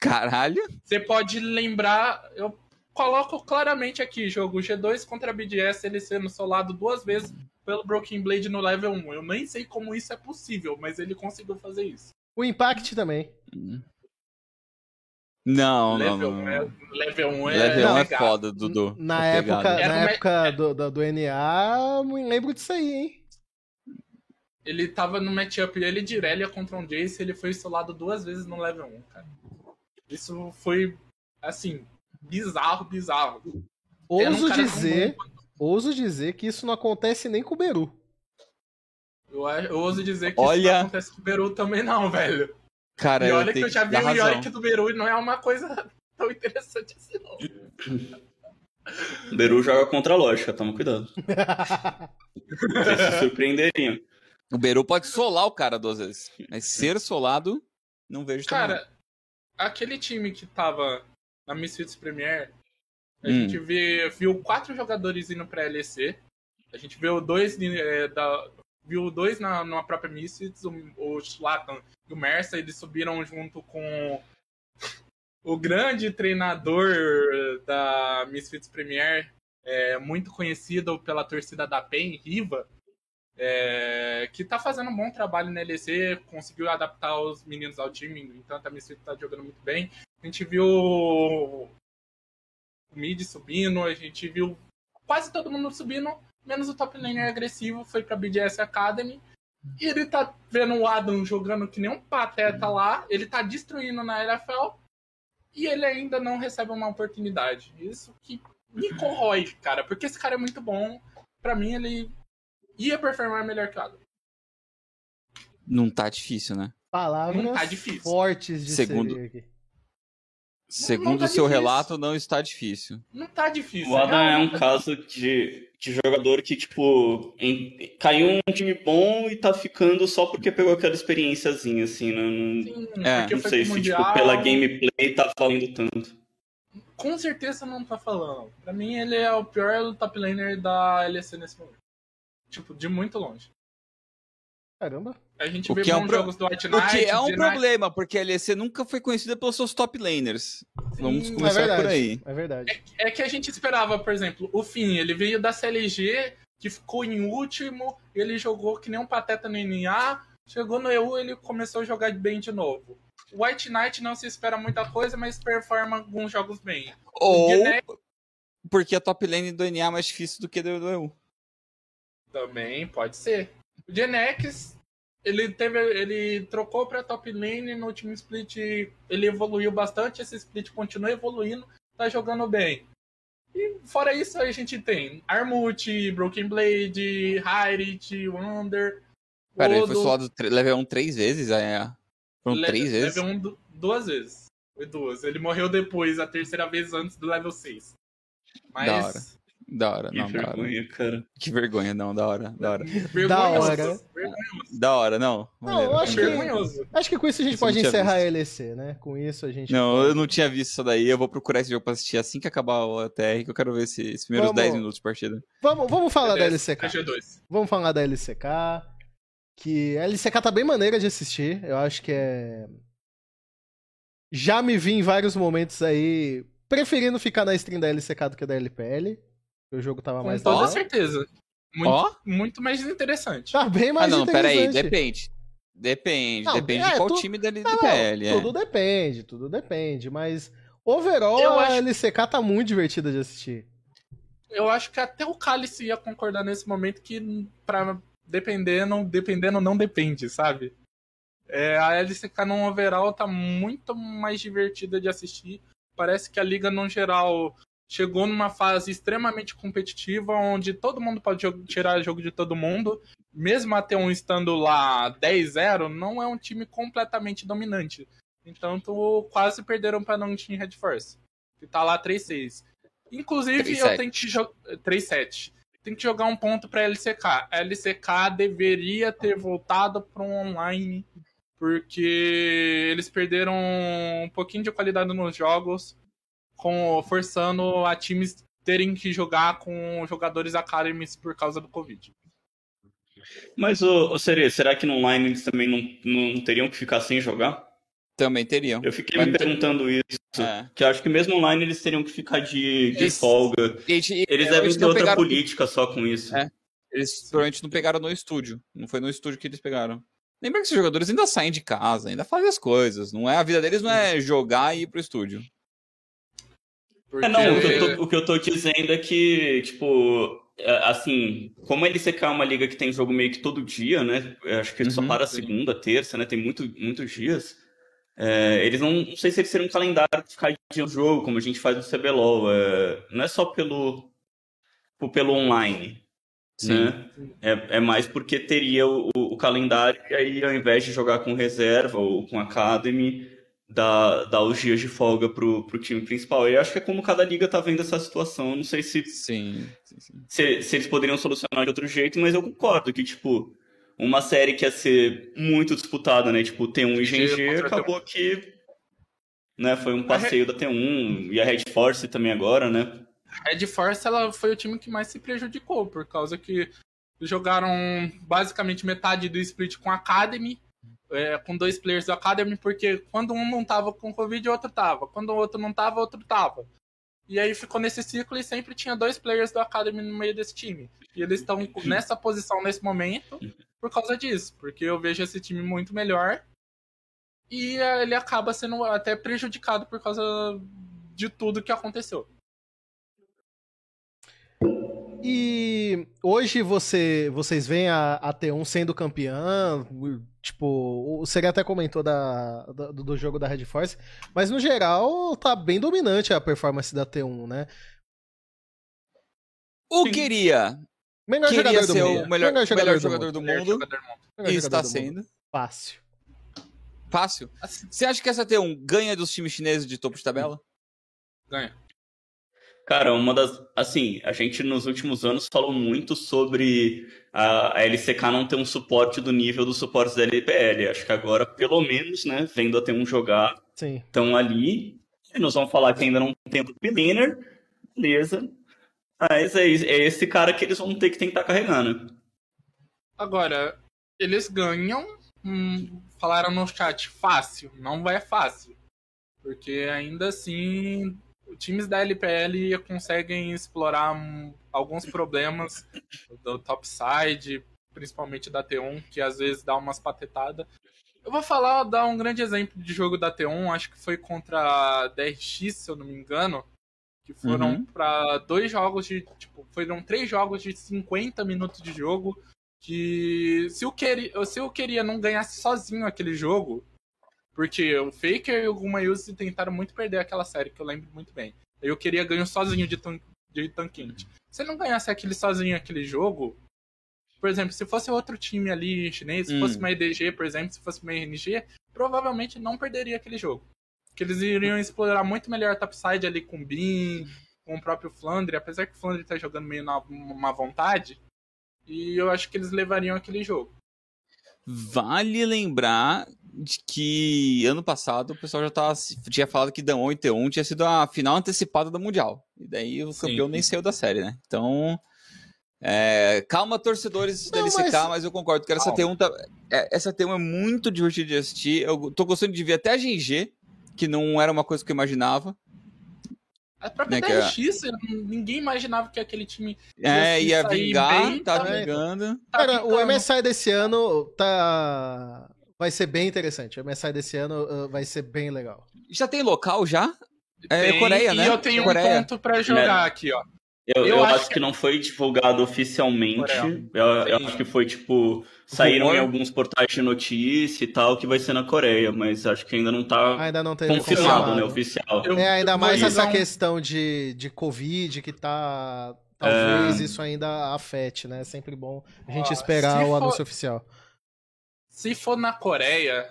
Caralho! Você pode lembrar, eu coloco claramente aqui, jogo G2 contra a BDS, ele sendo solado 2 vezes pelo Broken Blade no level 1. Eu nem sei como isso é possível, mas ele conseguiu fazer isso. O Impact também. Não, não. Level 1 é foda, Dudu. Na época do NA, me lembro disso aí, hein? Ele tava no matchup, ele de Irelia contra um Jace, ele foi solado 2 vezes no level 1, cara. Isso foi, assim, bizarro. Ouso dizer que isso não acontece nem com o Beru. Eu ouso dizer que isso não acontece com o Beru também não, velho. Cara, e olha que eu já vi o Yorick do Beru e não é uma coisa tão interessante assim, não. O Beru joga contra a lógica, toma cuidado. Vocês se surpreenderiam. O Beru pode solar o cara 2 vezes, mas ser solado, não vejo também. Cara, aquele time que tava na Misfits Premier, a gente viu 4 jogadores indo pra LEC, a gente viu 2 na própria Misfits, o Schlaton e o Mersa, eles subiram junto com o grande treinador da Misfits Premier, muito conhecido pela torcida da PEN, Riva, que tá fazendo um bom trabalho na LEC, conseguiu adaptar os meninos ao time, então a Misfits tá jogando muito bem. A gente viu o mid subindo, a gente viu quase todo mundo subindo, menos o top laner agressivo, foi pra BDS Academy, e ele tá vendo o Adam jogando que nem um pateta lá, ele tá destruindo na LFL, e ele ainda não recebe uma oportunidade. Isso que me corrói, cara, porque esse cara é muito bom. Pra mim, ele ia performar melhor que o Adam. Não tá difícil, né? Palavras tá difícil. Fortes de Serê aqui. Segundo o tá seu difícil. Relato, não está difícil. Não tá difícil. O Adam é um caso de jogador que, tipo, caiu um time bom e tá ficando só porque pegou aquela experiênciazinha, assim, né? Não sei se, mundial, tipo, pela gameplay tá valendo tanto. Com certeza não tá falando. Pra mim, ele é o pior top laner da LEC nesse momento. Tipo, de muito longe. Caramba. A gente vê bons jogos do White Knight. Porque é um problema, porque a LEC nunca foi conhecida pelos seus top laners. Sim, vamos começar por aí. É verdade. É que a gente esperava, por exemplo, o Finn, ele veio da CLG, que ficou em último, ele jogou que nem um pateta no NA, chegou no EU, ele começou a jogar bem de novo. O White Knight não se espera muita coisa, mas performa alguns jogos bem. Ou porque a top lane do NA é mais difícil do que do EU. Também pode ser. O Genex... Ele trocou pra top lane no último split, ele evoluiu bastante, esse split continua evoluindo, tá jogando bem. E fora isso a gente tem Armut, Broken Blade, Hyrit, Wander... Pera, ele foi solado level 1 3 vezes? Foram 3 vezes? Level 1 duas vezes. Foi duas. Ele morreu depois, a terceira vez antes do level 6. Mas... Da hora, não, vergonha, da hora. Cara. Que vergonha, não, da hora. Vergonhoso. Não, eu acho vergonhoso. Acho que com isso a gente pode encerrar a LEC, né? Com isso a gente... Não, eu não tinha visto isso daí, eu vou procurar esse jogo pra assistir assim que acabar o ATR, que eu quero ver esses primeiros 10 minutos de partida. Vamos falar da LCK. Vamos falar da LCK, que a LCK tá bem maneira de assistir, eu acho que é... Já me vi em vários momentos aí, preferindo ficar na stream da LCK do que da LPL. O jogo tava mais... Com toda certeza. Muito mais interessante. Tá bem mais interessante. Peraí, depende. Depende de qual time da LPL. Tudo depende. Mas, overall, a LCK tá muito divertida de assistir. Eu acho que até o Cálice ia concordar nesse momento que, dependendo, não depende, sabe? A LCK no overall tá muito mais divertida de assistir. Parece que a liga, no geral... Chegou numa fase extremamente competitiva, onde todo mundo pode tirar jogo de todo mundo. Mesmo até um estando lá 10-0, não é um time completamente dominante. Então, quase perderam para não Team Red Force, que tá lá 3-6. Inclusive, 3-7. Eu tenho que jogar... 3-7. Tenho que jogar um ponto para LCK. A LCK deveria ter voltado para um online, porque eles perderam um pouquinho de qualidade nos jogos, forçando a times terem que jogar com jogadores academies por causa do Covid. Mas, Serê, será que no online eles também não teriam que ficar sem jogar? Também teriam. Eu fiquei me perguntando isso, que eu acho que mesmo online eles teriam que ficar de folga. Eles devem ter outra política só com isso. Eles provavelmente não pegaram no estúdio. Não foi no estúdio que eles pegaram. Lembra que esses jogadores ainda saem de casa, ainda fazem as coisas. A vida deles não é jogar e ir pro estúdio. Porque... o que eu tô dizendo é que, tipo, assim, como a LCK é uma liga que tem jogo meio que todo dia, né? Acho que só para segunda, terça, né? Tem muitos dias. Eles não sei se eles teriam um calendário de ficar de jogo, como a gente faz no CBLOL. Não é só pelo online, sim, né? É mais porque teria o calendário e aí, ao invés de jogar com reserva ou com academy... Dar os dias de folga pro time principal. E eu acho que é como cada liga tá vendo essa situação. Não sei se, sim. Se eles poderiam solucionar de outro jeito, mas eu concordo que, tipo, uma série que ia ser muito disputada, né? Tipo, T1 e GNG, acabou que, né, foi um passeio da T1 e a Red Force também agora, né? A Red Force, ela foi o time que mais se prejudicou, por causa que jogaram basicamente metade do split com a Academy, com dois players do Academy, porque quando um não tava com Covid, o outro tava. Quando o outro não tava, o outro tava. E aí ficou nesse ciclo e sempre tinha dois players do Academy no meio desse time. E eles estão nessa posição nesse momento por causa disso, porque eu vejo esse time muito melhor e ele acaba sendo até prejudicado por causa de tudo que aconteceu. E que hoje vocês veem a T1 sendo campeã, tipo, o Serê até comentou do jogo da Red Force, mas no geral tá bem dominante a performance da T1, né? O Keria ser o melhor jogador do mundo, e está sendo. Fácil. Fácil? Assim. Você acha que essa T1 ganha dos times chineses de topo de tabela? Ganha. Cara, uma das... Assim, a gente nos últimos anos falou muito sobre a LCK não ter um suporte do nível dos suportes da LPL. Acho que agora, pelo menos, né, vendo a T1 jogar, estão ali. E nós vamos falar que ainda não tem o Piliner. Beleza. Mas é esse cara que eles vão ter que tentar carregar, né? Agora, eles ganham... falaram no chat, fácil. Não vai fácil. Porque ainda assim... times da LPL conseguem explorar alguns problemas do topside, principalmente da T1, que às vezes dá umas patetadas. Eu vou dar um grande exemplo de jogo da T1, acho que foi contra a DRX, se eu não me engano, que foram para 2 jogos de... Tipo, foram 3 jogos de 50 minutos de jogo, que se eu queria não ganhasse sozinho aquele jogo... Porque o Faker e o Gumayuzi tentaram muito perder aquela série, que eu lembro muito bem. Eu queria ganhar sozinho de Tanquinte. Se ele não ganhasse aquele sozinho, aquele jogo... Por exemplo, se fosse outro time ali chinês, se fosse uma EDG, por exemplo, se fosse uma RNG... Provavelmente não perderia aquele jogo. Porque eles iriam explorar muito melhor a topside ali com o Bin, com o próprio Flandre. Apesar que o Flandre tá jogando meio na má vontade. E eu acho que eles levariam aquele jogo. Vale lembrar... de que ano passado o pessoal tinha falado que Dão 8 e T1 tinha sido a final antecipada do Mundial. E daí o campeão nem saiu da série, né? Então, calma, torcedores da LCK, mas eu concordo que essa T1, essa T1 é muito divertida de assistir. Eu tô gostando de ver até a GG, que não era uma coisa que eu imaginava. A própria DRX, ninguém imaginava que aquele time ia vingar, bem, tá vingando. Cara, o MSI desse ano tá... Vai ser bem interessante. A mensagem desse ano vai ser bem legal. Já tem local já? É Coreia, né? E eu tenho Coreia. Um ponto pra jogar aqui, ó. Eu acho que não foi divulgado oficialmente. Eu acho que foi, tipo... Saíram em alguns portais de notícia e tal, que vai ser na Coreia. Mas acho que ainda não tá confirmado, né? Oficial. Ainda mais essa questão de Covid que tá... Talvez isso ainda afete, né? É sempre bom a gente esperar o anúncio oficial. Se for na Coreia,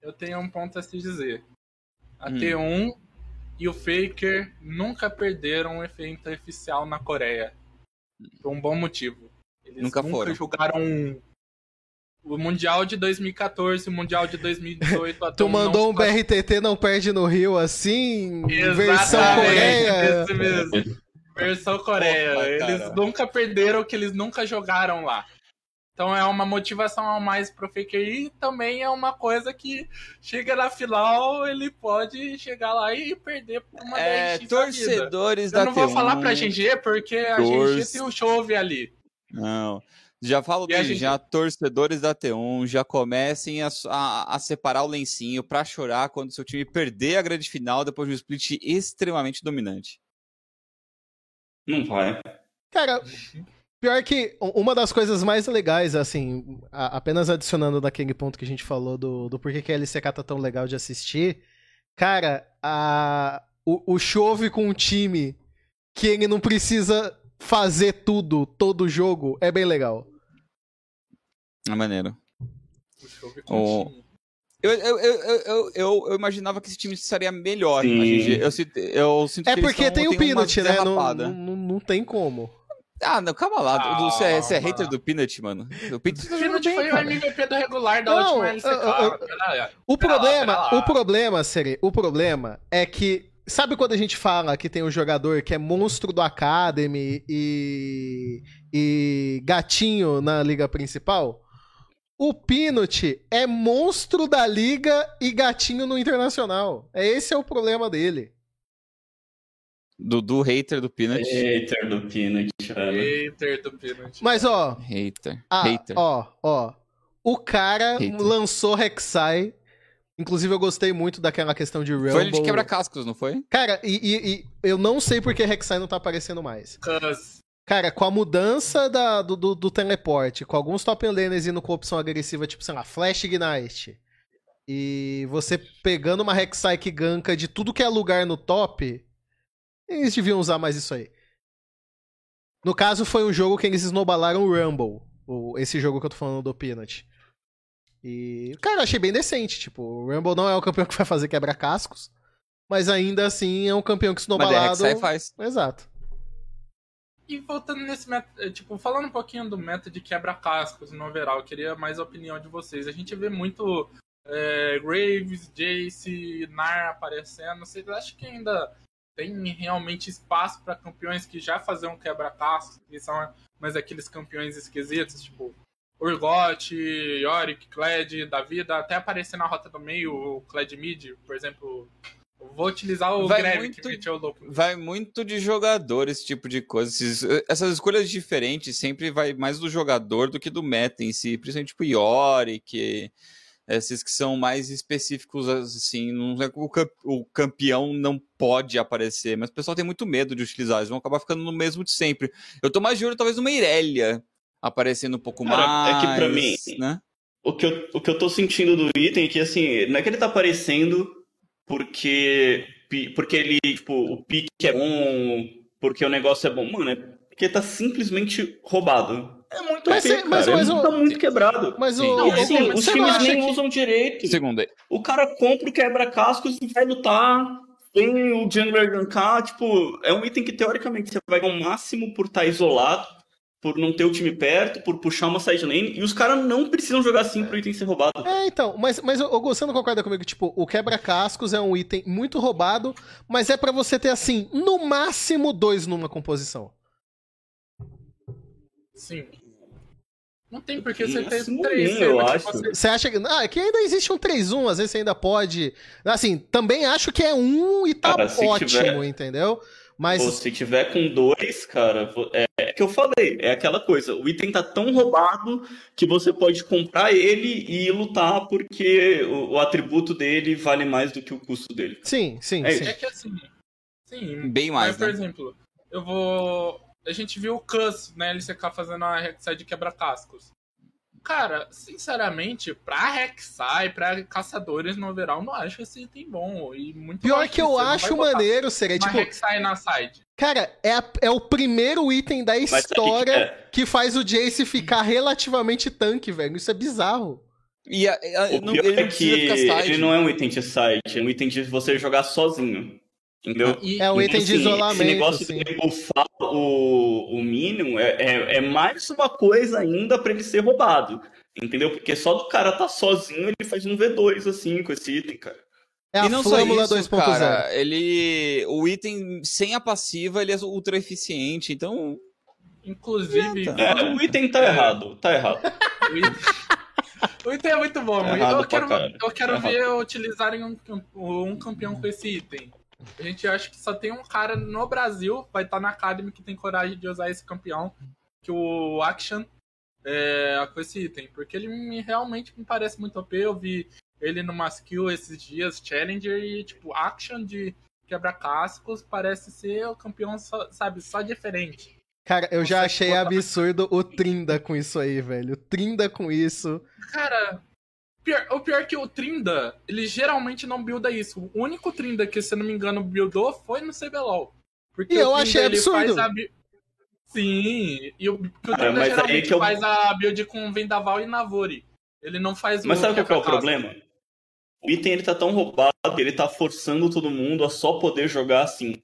eu tenho um ponto a se dizer. A T1 e o Faker nunca perderam um evento oficial na Coreia. Por um bom motivo. Eles nunca jogaram o Mundial de 2014, o Mundial de 2018... A tu mandou um BRTT não perde no Rio assim? Exatamente, versão Coreia? Isso mesmo. Versão Coreia. Opa, eles nunca perderam o que eles nunca jogaram lá. Então é uma motivação a mais pro Faker e também é uma coisa que chega na final, ele pode chegar lá e perder por uma 10x torcedores da T1. Eu não vou falar pra GG, porque a GG tem o Chove ali. Não, já falo desde já, torcedores da T1, já comecem a separar o lencinho pra chorar quando seu time perder a grande final depois de um split extremamente dominante. Não vai. Cara... Pior que uma das coisas mais legais, assim, apenas adicionando naquele ponto que a gente falou do porquê que a LCK tá tão legal de assistir, cara, o Chove com um time que ele não precisa fazer tudo, todo jogo, é bem legal. É maneiro. O Chove com o time. Eu imaginava que esse time estaria melhor. Eu sinto que porque tem o Peanut, né? Não tem como. Ah, não, calma lá. Você é hater do Peanut, mano. O Peanut foi o MVP do regular da última LCK. O problema é que... Sabe quando a gente fala que tem um jogador que é monstro do Academy e gatinho na liga principal? O Peanut é monstro da liga e gatinho no internacional. Esse é o problema dele. Dudu, hater do Peanut. Hater do Peanut, cara. Hater do Peanut. Mas, ó... Hater. Hater. Ó. O cara lançou Rek'Sai. Inclusive, eu gostei muito daquela questão de Rumble. Foi ele de quebra-cascos, não foi? Cara, e eu não sei porque Rek'Sai não tá aparecendo mais. Cara, com a mudança do teleporte, com alguns top laners indo com opção agressiva, tipo, sei lá, Flash Ignite, e você pegando uma Rek'Sai que ganka de tudo que é lugar no top, eles deviam usar mais isso aí. No caso, foi um jogo que eles esnobalaram o Rumble, esse jogo que eu tô falando do Peanut. E, cara, eu achei bem decente, tipo, o Rumble não é o campeão que vai fazer quebra-cascos, mas ainda assim é um campeão que esnobalado... Mas a faz. Exato. E voltando nesse meta, tipo, falando um pouquinho do meta de quebra-cascos no overall, eu queria mais a opinião de vocês. A gente vê muito Graves, Jace, Nar aparecendo. Vocês acham que ainda tem realmente espaço para campeões que já fazem um quebra-cascos, que são mais aqueles campeões esquisitos, tipo Urgot, Yorick, Kled, da vida, até aparecer na rota do meio, o Kled mid, por exemplo... Vou utilizar o Greve que meteu o louco. Vai muito de jogador esse tipo de coisa. Essas escolhas diferentes sempre vai mais do jogador do que do meta em si. Principalmente tipo Yorick, esses que são mais específicos assim. Não é que o campeão não pode aparecer, mas o pessoal tem muito medo de utilizar. Eles vão acabar ficando no mesmo de sempre. Eu tô mais de olho talvez numa Irelia aparecendo um pouco mais. É que pra mim, né? o que eu tô sentindo do item é que assim, não é que ele tá aparecendo... Porque ele, tipo, o pique é bom, porque o negócio é bom. Mano, é porque tá simplesmente roubado. É muito pique, tá muito quebrado. Mas os times nem usam direito. Segunda. O cara compra o quebra-cascos e vai lutar, tem o jungler gankar, tipo, é um item que teoricamente você vai ao máximo por estar isolado, por não ter o time perto, por puxar uma side lane, e os caras não precisam jogar assim pro item ser roubado. É, então, mas você não concorda comigo que, tipo, o quebra-cascos é um item muito roubado, mas é pra você ter, assim, no máximo 2 numa composição. Sim. Não tem porque você ter 3, eu acho. Você acha que... Ah, é que ainda existe um 3-1, às vezes você ainda pode... Assim, também acho que é 1 e tá ótimo, entendeu? Mas... Pô, se tiver com 2, cara, é que eu falei, é aquela coisa, o item tá tão roubado que você pode comprar ele e lutar porque o atributo dele vale mais do que o custo dele. Sim. É, sim. É que assim, sim, bem mais, mas, né? Por exemplo, a gente viu o Cus, né, LCK fazendo a Rek'Sai de quebra-cascos. Cara, sinceramente, pra Rek'Sai, pra caçadores no overall, não acho esse item bom. E muito pior que eu acho maneiro, seria tipo... Rek'Sai na side. Cara, é o primeiro item da história que faz o Jace ficar relativamente tanque, velho. Isso é bizarro. E ele não é um item de side, é um item de você jogar sozinho. Entendeu? É um item de isolamento. Esse negócio de buffar o Minion é mais uma coisa ainda pra ele ser roubado. Entendeu? Porque só do cara tá sozinho ele faz um V2 assim com esse item, cara. É a Fórmula 2.0. Cara, o item sem a passiva ele é ultra eficiente, então. Inclusive. O item tá errado. Tá errado. O item é muito bom, eu quero ver utilizarem um campeão com esse item. A gente acha que só tem um cara no Brasil, vai estar na Academy, que tem coragem de usar esse campeão, que o Action, com esse item. Porque ele realmente me parece muito OP, eu vi ele numa skill esses dias, Challenger, e tipo, Action de quebra-cascos parece ser o campeão, só diferente. Cara, eu já achei absurdo o Trinda com isso aí, velho. O Trinda com isso... Cara... O pior é que o Trinda, ele geralmente não builda isso. O único Trinda que, se eu não me engano, buildou foi no CBLOL. Porque e eu achei absurdo. Sim, e porque o Trinda geralmente faz a build com Vendaval e Navori. Ele não faz... Mas sabe qual é o problema? O item ele tá tão roubado, ele tá forçando todo mundo a só poder jogar assim.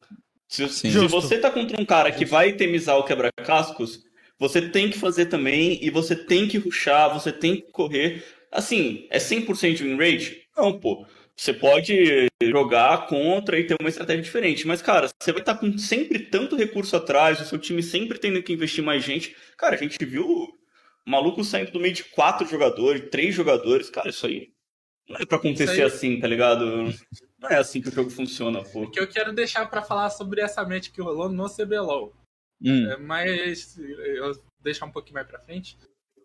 Se você tá contra um cara que vai itemizar o quebra-cascos, você tem que fazer também, e você tem que rushar, você tem que correr... Assim, é 100% de win rate? Não, pô. Você pode jogar contra e ter uma estratégia diferente. Mas, cara, você vai estar com sempre tanto recurso atrás, o seu time sempre tendo que investir mais gente. Cara, a gente viu o maluco saindo do meio de 4 jogadores, 3 jogadores. Cara, isso aí não é pra acontecer assim, tá ligado? Não é assim que o jogo funciona, pô. O que eu quero deixar pra falar sobre essa match que rolou no CBLOL. Mas eu vou deixar um pouquinho mais pra frente.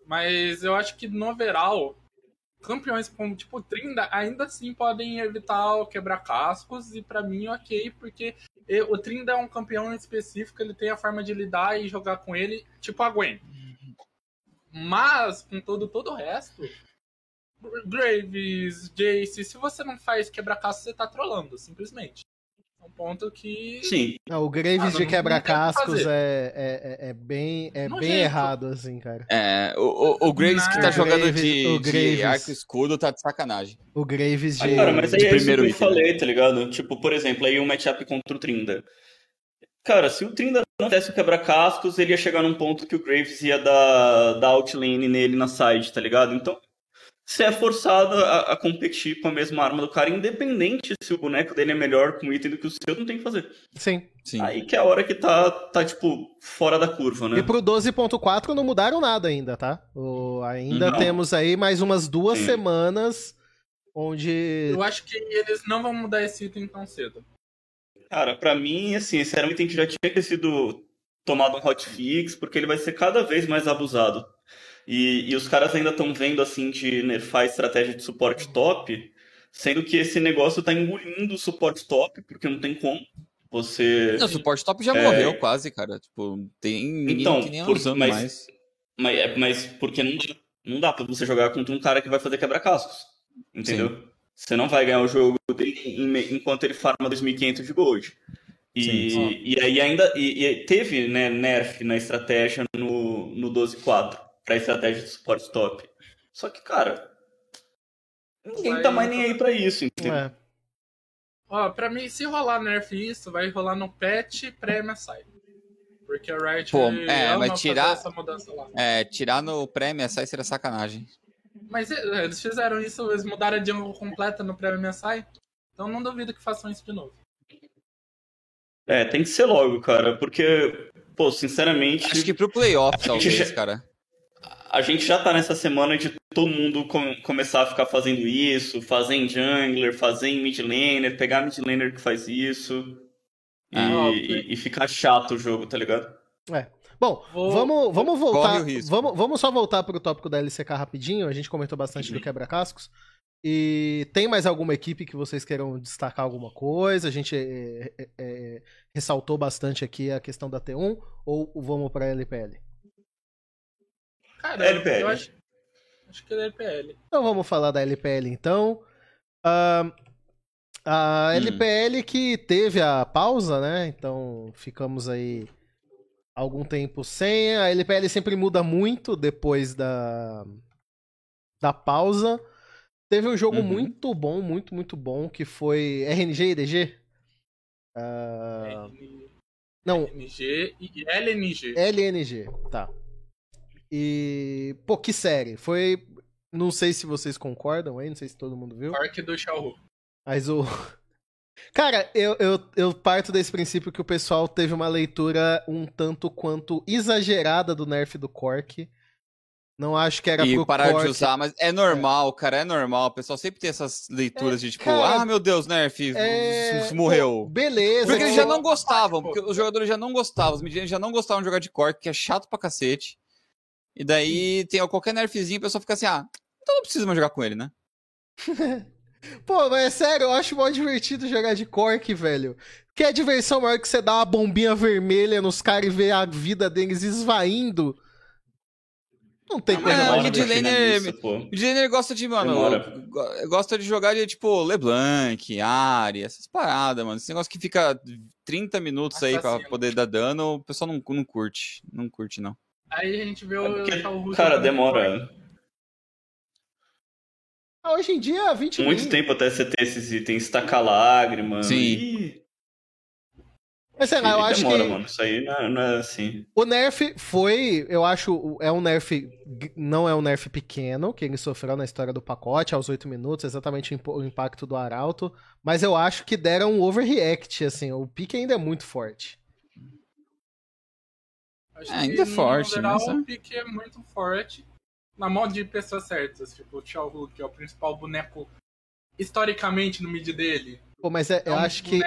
Mas eu acho que no overall... campeões como, tipo, 30, ainda assim podem evitar o quebra-cascos, e pra mim, ok, porque o Trinda é um campeão específico, ele tem a forma de lidar e jogar com ele, tipo a Gwen. Mas, com todo o resto, Graves, Jace, se você não faz quebra-caça, você tá trolando, simplesmente. É um ponto que... Sim. Não, o Graves de quebra-cascos é bem errado, assim, cara. É, o Graves que tá jogando de arco escudo tá de sacanagem. O Graves de... Ah, cara, mas aí de é isso que eu falei, tá ligado? Tipo, por exemplo, aí um matchup contra o Trinda. Cara, se o Trinda não tivesse o quebra-cascos, ele ia chegar num ponto que o Graves ia dar outlane nele na side, tá ligado? Então, você é forçado a competir com a mesma arma do cara, independente se o boneco dele é melhor com item do que o seu, não tem que fazer. Sim. Aí que é a hora que tá tipo, fora da curva, né? E pro 12.4 não mudaram nada ainda, tá? Temos aí mais umas duas semanas onde... Eu acho que eles não vão mudar esse item tão cedo. Cara, pra mim, assim, esse era um item que já tinha sido tomado um hotfix, porque ele vai ser cada vez mais abusado. E os caras ainda estão vendo, assim, de nerfar a estratégia de suporte top, sendo que esse negócio tá engolindo o suporte top, porque não tem como você... Não, o suporte top já morreu quase, cara. Tipo, tem ninguém que nem usando mais. Mas porque não dá pra você jogar contra um cara que vai fazer quebra-cascos, entendeu? Sim. Você não vai ganhar o jogo dele enquanto ele farma 2.500 de gold. E aí ainda teve, né, nerf na estratégia no 12.4. Pra estratégia de suporte top. Só que, cara, ninguém tá mais nem aí pra isso, entendeu? É. Ó, pra mim, se rolar nerf isso, vai rolar no patch pré-MSI. Porque a Riot vai tirar essa mudança lá. É, tirar no pré-MSI seria sacanagem. Mas eles fizeram isso, eles mudaram a jungle completa no pré-MSI. Então não duvido que façam isso de novo. É, tem que ser logo, cara. Porque, pô, sinceramente... Acho que pro playoff, talvez, cara. A gente já tá nessa semana de todo mundo começar a ficar fazendo isso, fazer em jungler, fazer em mid laner, pegar mid laner que faz isso e ficar chato o jogo, tá ligado? É. Bom, vamos voltar. Vamos só voltar pro tópico da LCK rapidinho. A gente comentou bastante do quebra-cascos. E tem mais alguma equipe que vocês queiram destacar alguma coisa? A gente ressaltou bastante aqui a questão da T1 ou vamos pra LPL? Cara, LPL. Eu acho que é da LPL. Então vamos falar da LPL, então. A LPL que teve a pausa, né? Então ficamos aí algum tempo sem. A LPL sempre muda muito depois da pausa. Teve um jogo muito bom, muito, muito bom, que foi RNG e DG? Não. RNG e LNG. LNG, tá. E, pô, que série. Foi, não sei se vocês concordam aí, não sei se todo mundo viu. Corki do Xiaohu. Mas o... Cara, eu parto desse princípio que o pessoal teve uma leitura um tanto quanto exagerada do nerf do Corki. Não acho que era pro Corki. E pararam de usar, mas é normal, cara, é normal. O pessoal sempre tem essas leituras de tipo, cara, meu Deus, nerf, morreu. Beleza. Porque eles já não gostavam, porque os jogadores já não gostavam, os medianos já não gostavam de jogar de Corki, que é chato pra cacete. E daí tem qualquer nerfzinho, a pessoa fica assim, então não precisa mais jogar com ele, né? Pô, mas é sério, eu acho mó divertido jogar de Corki, velho. Que é diversão maior que você dar uma bombinha vermelha nos caras e ver a vida deles esvaindo. Não tem como. O midlaner gosta de, mano, gosta de jogar de, tipo, LeBlanc, Ari, essas paradas, mano. Esse negócio que fica 30 minutos aí pra poder dar dano, o pessoal não curte. Não curte, não. Aí a gente vê o cara, demora. Hoje em dia, 20 minutos. Muito tempo até você ter esses itens, tacar lágrima. Sim. Mas sei lá, eu acho demora, que... Demora, mano. Isso aí não é assim. O nerf foi, eu acho, é um nerf... Não é um nerf pequeno, que ele sofreu na história do pacote, aos 8 minutos, exatamente o impacto do Arauto. Mas eu acho que deram um overreact, assim. O pique ainda é muito forte. Ainda é forte, né? O pick é muito forte na mão de pessoas certas, tipo o Xiaohu, que é o principal boneco historicamente no mid dele. Pô, mas eu acho que.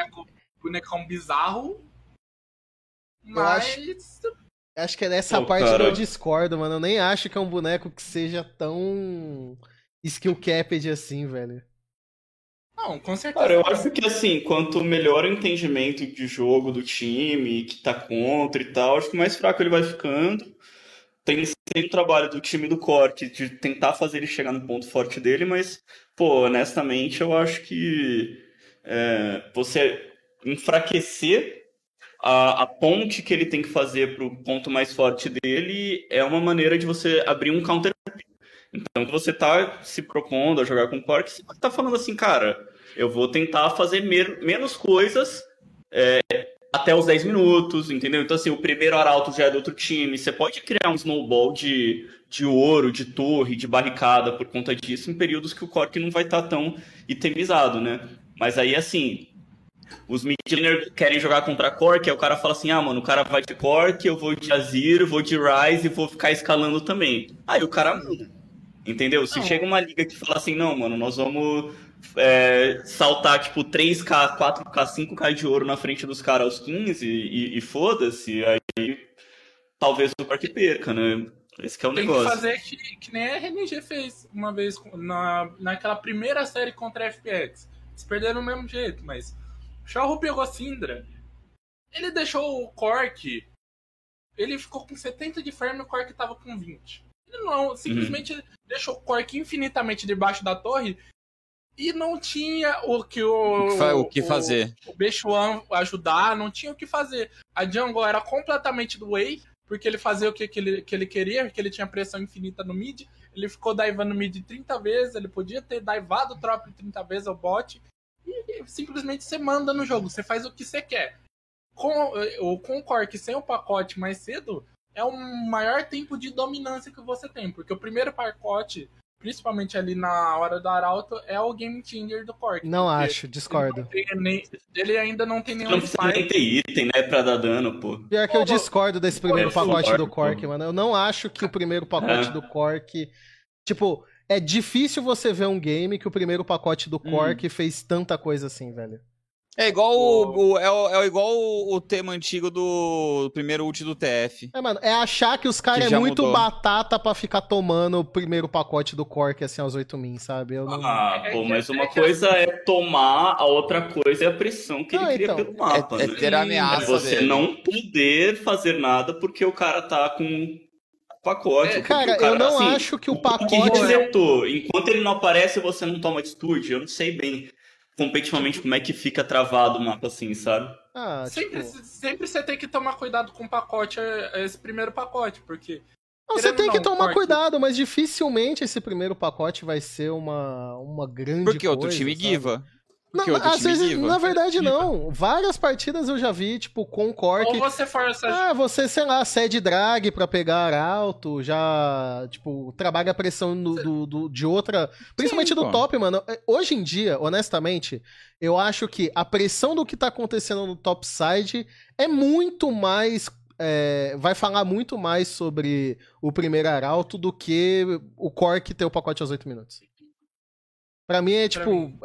Bonecão bizarro. Mas. Acho que é nessa parte que eu discordo, mano. Eu nem acho que é um boneco que seja tão skill capped assim, velho. Não, com certeza. Cara, eu acho que assim, quanto melhor o entendimento de jogo do time, que tá contra e tal, acho que mais fraco ele vai ficando. Tem o trabalho do time do Corki de tentar fazer ele chegar no ponto forte dele, mas, pô, honestamente, eu acho que você enfraquecer a ponte que ele tem que fazer pro ponto mais forte dele é uma maneira de você abrir um counter. Então, você tá se propondo a jogar com o Corki, você tá falando assim, cara, eu vou tentar fazer menos coisas até os 10 minutos, entendeu? Então, assim, o primeiro arauto já é do outro time, você pode criar um snowball de ouro, de torre, de barricada por conta disso, em períodos que o Corki não vai estar tão itemizado, né? Mas aí, assim, os midlaners querem jogar contra a Corki, aí o cara fala assim, ah, mano, o cara vai de Corki, eu vou de Azir, vou de Ryze e vou ficar escalando também. Aí o cara muda. Entendeu? Se chega uma liga que fala assim, não, mano, nós vamos saltar, tipo, 3k, 4k, 5k de ouro na frente dos caras aos 15 e foda-se, aí talvez o parque perca, né? Esse que é o negócio. Tem que fazer que nem a RNG fez uma vez naquela primeira série contra a FPX. Eles perderam do mesmo jeito, mas o Shaw pegou a Syndra, ele deixou o Corki, ele ficou com 70 de farm e o Corki tava com 20. Ele não, simplesmente deixou o Corki infinitamente debaixo da torre e não tinha o que fazer. O Bechuan ajudar, não tinha o que fazer. A jungle era completamente do Way, porque ele fazia o que ele queria, porque ele tinha pressão infinita no mid. Ele ficou divando o mid 30 vezes, ele podia ter divado o drop 30 vezes ao bot. E simplesmente você manda no jogo, você faz o que você quer. Com o Corki sem o pacote mais cedo, é o maior tempo de dominância que você tem, porque o primeiro pacote, principalmente ali na hora do Arauto, é o game changer do Corki. Não acho, discordo. Ele ainda não tem nenhum... Não precisa nem ter item, né, pra dar dano, pô. Pior que eu discordo desse primeiro pacote do Corki, mano. Eu não acho que o primeiro pacote do Corki... Tipo, é difícil você ver um game que o primeiro pacote do Corki fez tanta coisa assim, velho. É igual o tema antigo do primeiro ult do TF. É, mano, é achar que os caras é muito batata pra ficar tomando o primeiro pacote do Corki, assim, aos 8 min, sabe? Eu não... Ah, pô, mas uma coisa é tomar, a outra coisa é a pressão que ele cria pelo mapa, né? É ter a ameaça dele. É você não poder fazer nada porque o cara tá com... pacote. Cara, eu não acho que o pacote... Enquanto ele não aparece, você não toma atitude. Eu não sei bem, competitivamente, como é que fica travado o mapa assim, sabe? Sempre você tem que tomar cuidado com o pacote, esse primeiro pacote, porque... Você tem que tomar cuidado, mas dificilmente esse primeiro pacote vai ser uma grande coisa. Porque outro time guiva. Na verdade, não. Várias partidas eu já vi, tipo, com Corki. Ou você força... você, sei lá, cede drag pra pegar arauto, já, tipo, trabalha a pressão de outra... Principalmente do top, mano. Hoje em dia, honestamente, eu acho que a pressão do que tá acontecendo no topside é muito mais... vai falar muito mais sobre o primeiro arauto do que o Corki ter o pacote aos 8 minutos. Pra mim,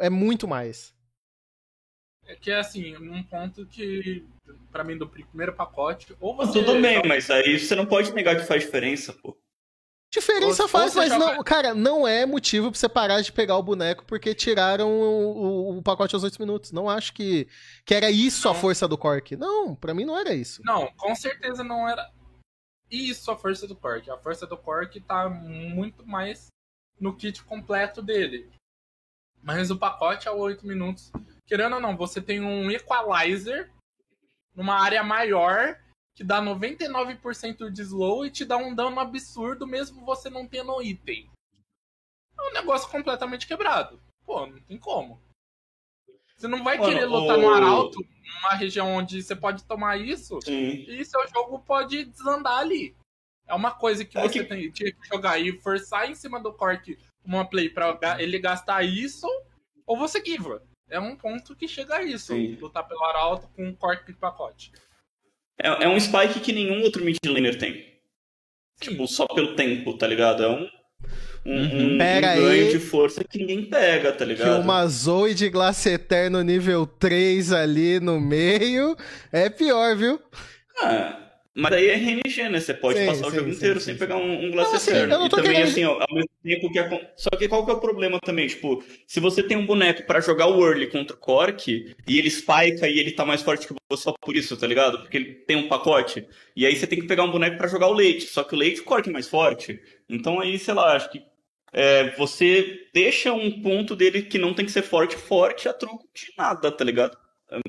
é muito mais. É que é assim, um ponto que, pra mim, do primeiro pacote, ou você... Tudo bem, mas aí você não pode negar que faz diferença, pô. Diferença faz, mas não, cara, não é motivo pra você parar de pegar o boneco porque tiraram o pacote aos 8 minutos. Não acho que era isso a força do Corki. Não, pra mim não era isso. Não, com certeza não era isso a força do Corki. A força do Corki tá muito mais no kit completo dele. Mas o pacote é 8 minutos. Querendo ou não, você tem um equalizer numa área maior que dá 99% de slow e te dá um dano absurdo mesmo você não tendo item. É um negócio completamente quebrado. Pô, não tem como. Você não vai querer lutar no Arauto, numa região onde você pode tomar isso, e seu jogo pode desandar ali. É uma coisa que você tinha que jogar e forçar em cima do Corki uma play pra ele gastar isso, ou você guiva. É um ponto que chega a isso, lutar pelo Arauto com um Corki de pacote. É um spike que nenhum outro midlaner tem. Sim. Tipo, só pelo tempo, tá ligado? É um ganho de força que ninguém pega, tá ligado? Que uma Zoe de Glace Eterno nível 3 ali no meio é pior, viu? Ah... Mas aí é RNG, né? Você pode passar o jogo inteiro sem pegar um Glacier Externo. Assim, e também, querendo... assim, ó, ao mesmo tempo que... Só que qual que é o problema também? Tipo, se você tem um boneco pra jogar o early contra o Corki, e ele spika e ele tá mais forte que você só por isso, tá ligado? Porque ele tem um pacote. E aí você tem que pegar um boneco pra jogar o late. Só que o late, o Corki é mais forte. Então aí, sei lá, acho que você deixa um ponto dele que não tem que ser forte a troco de nada, tá ligado?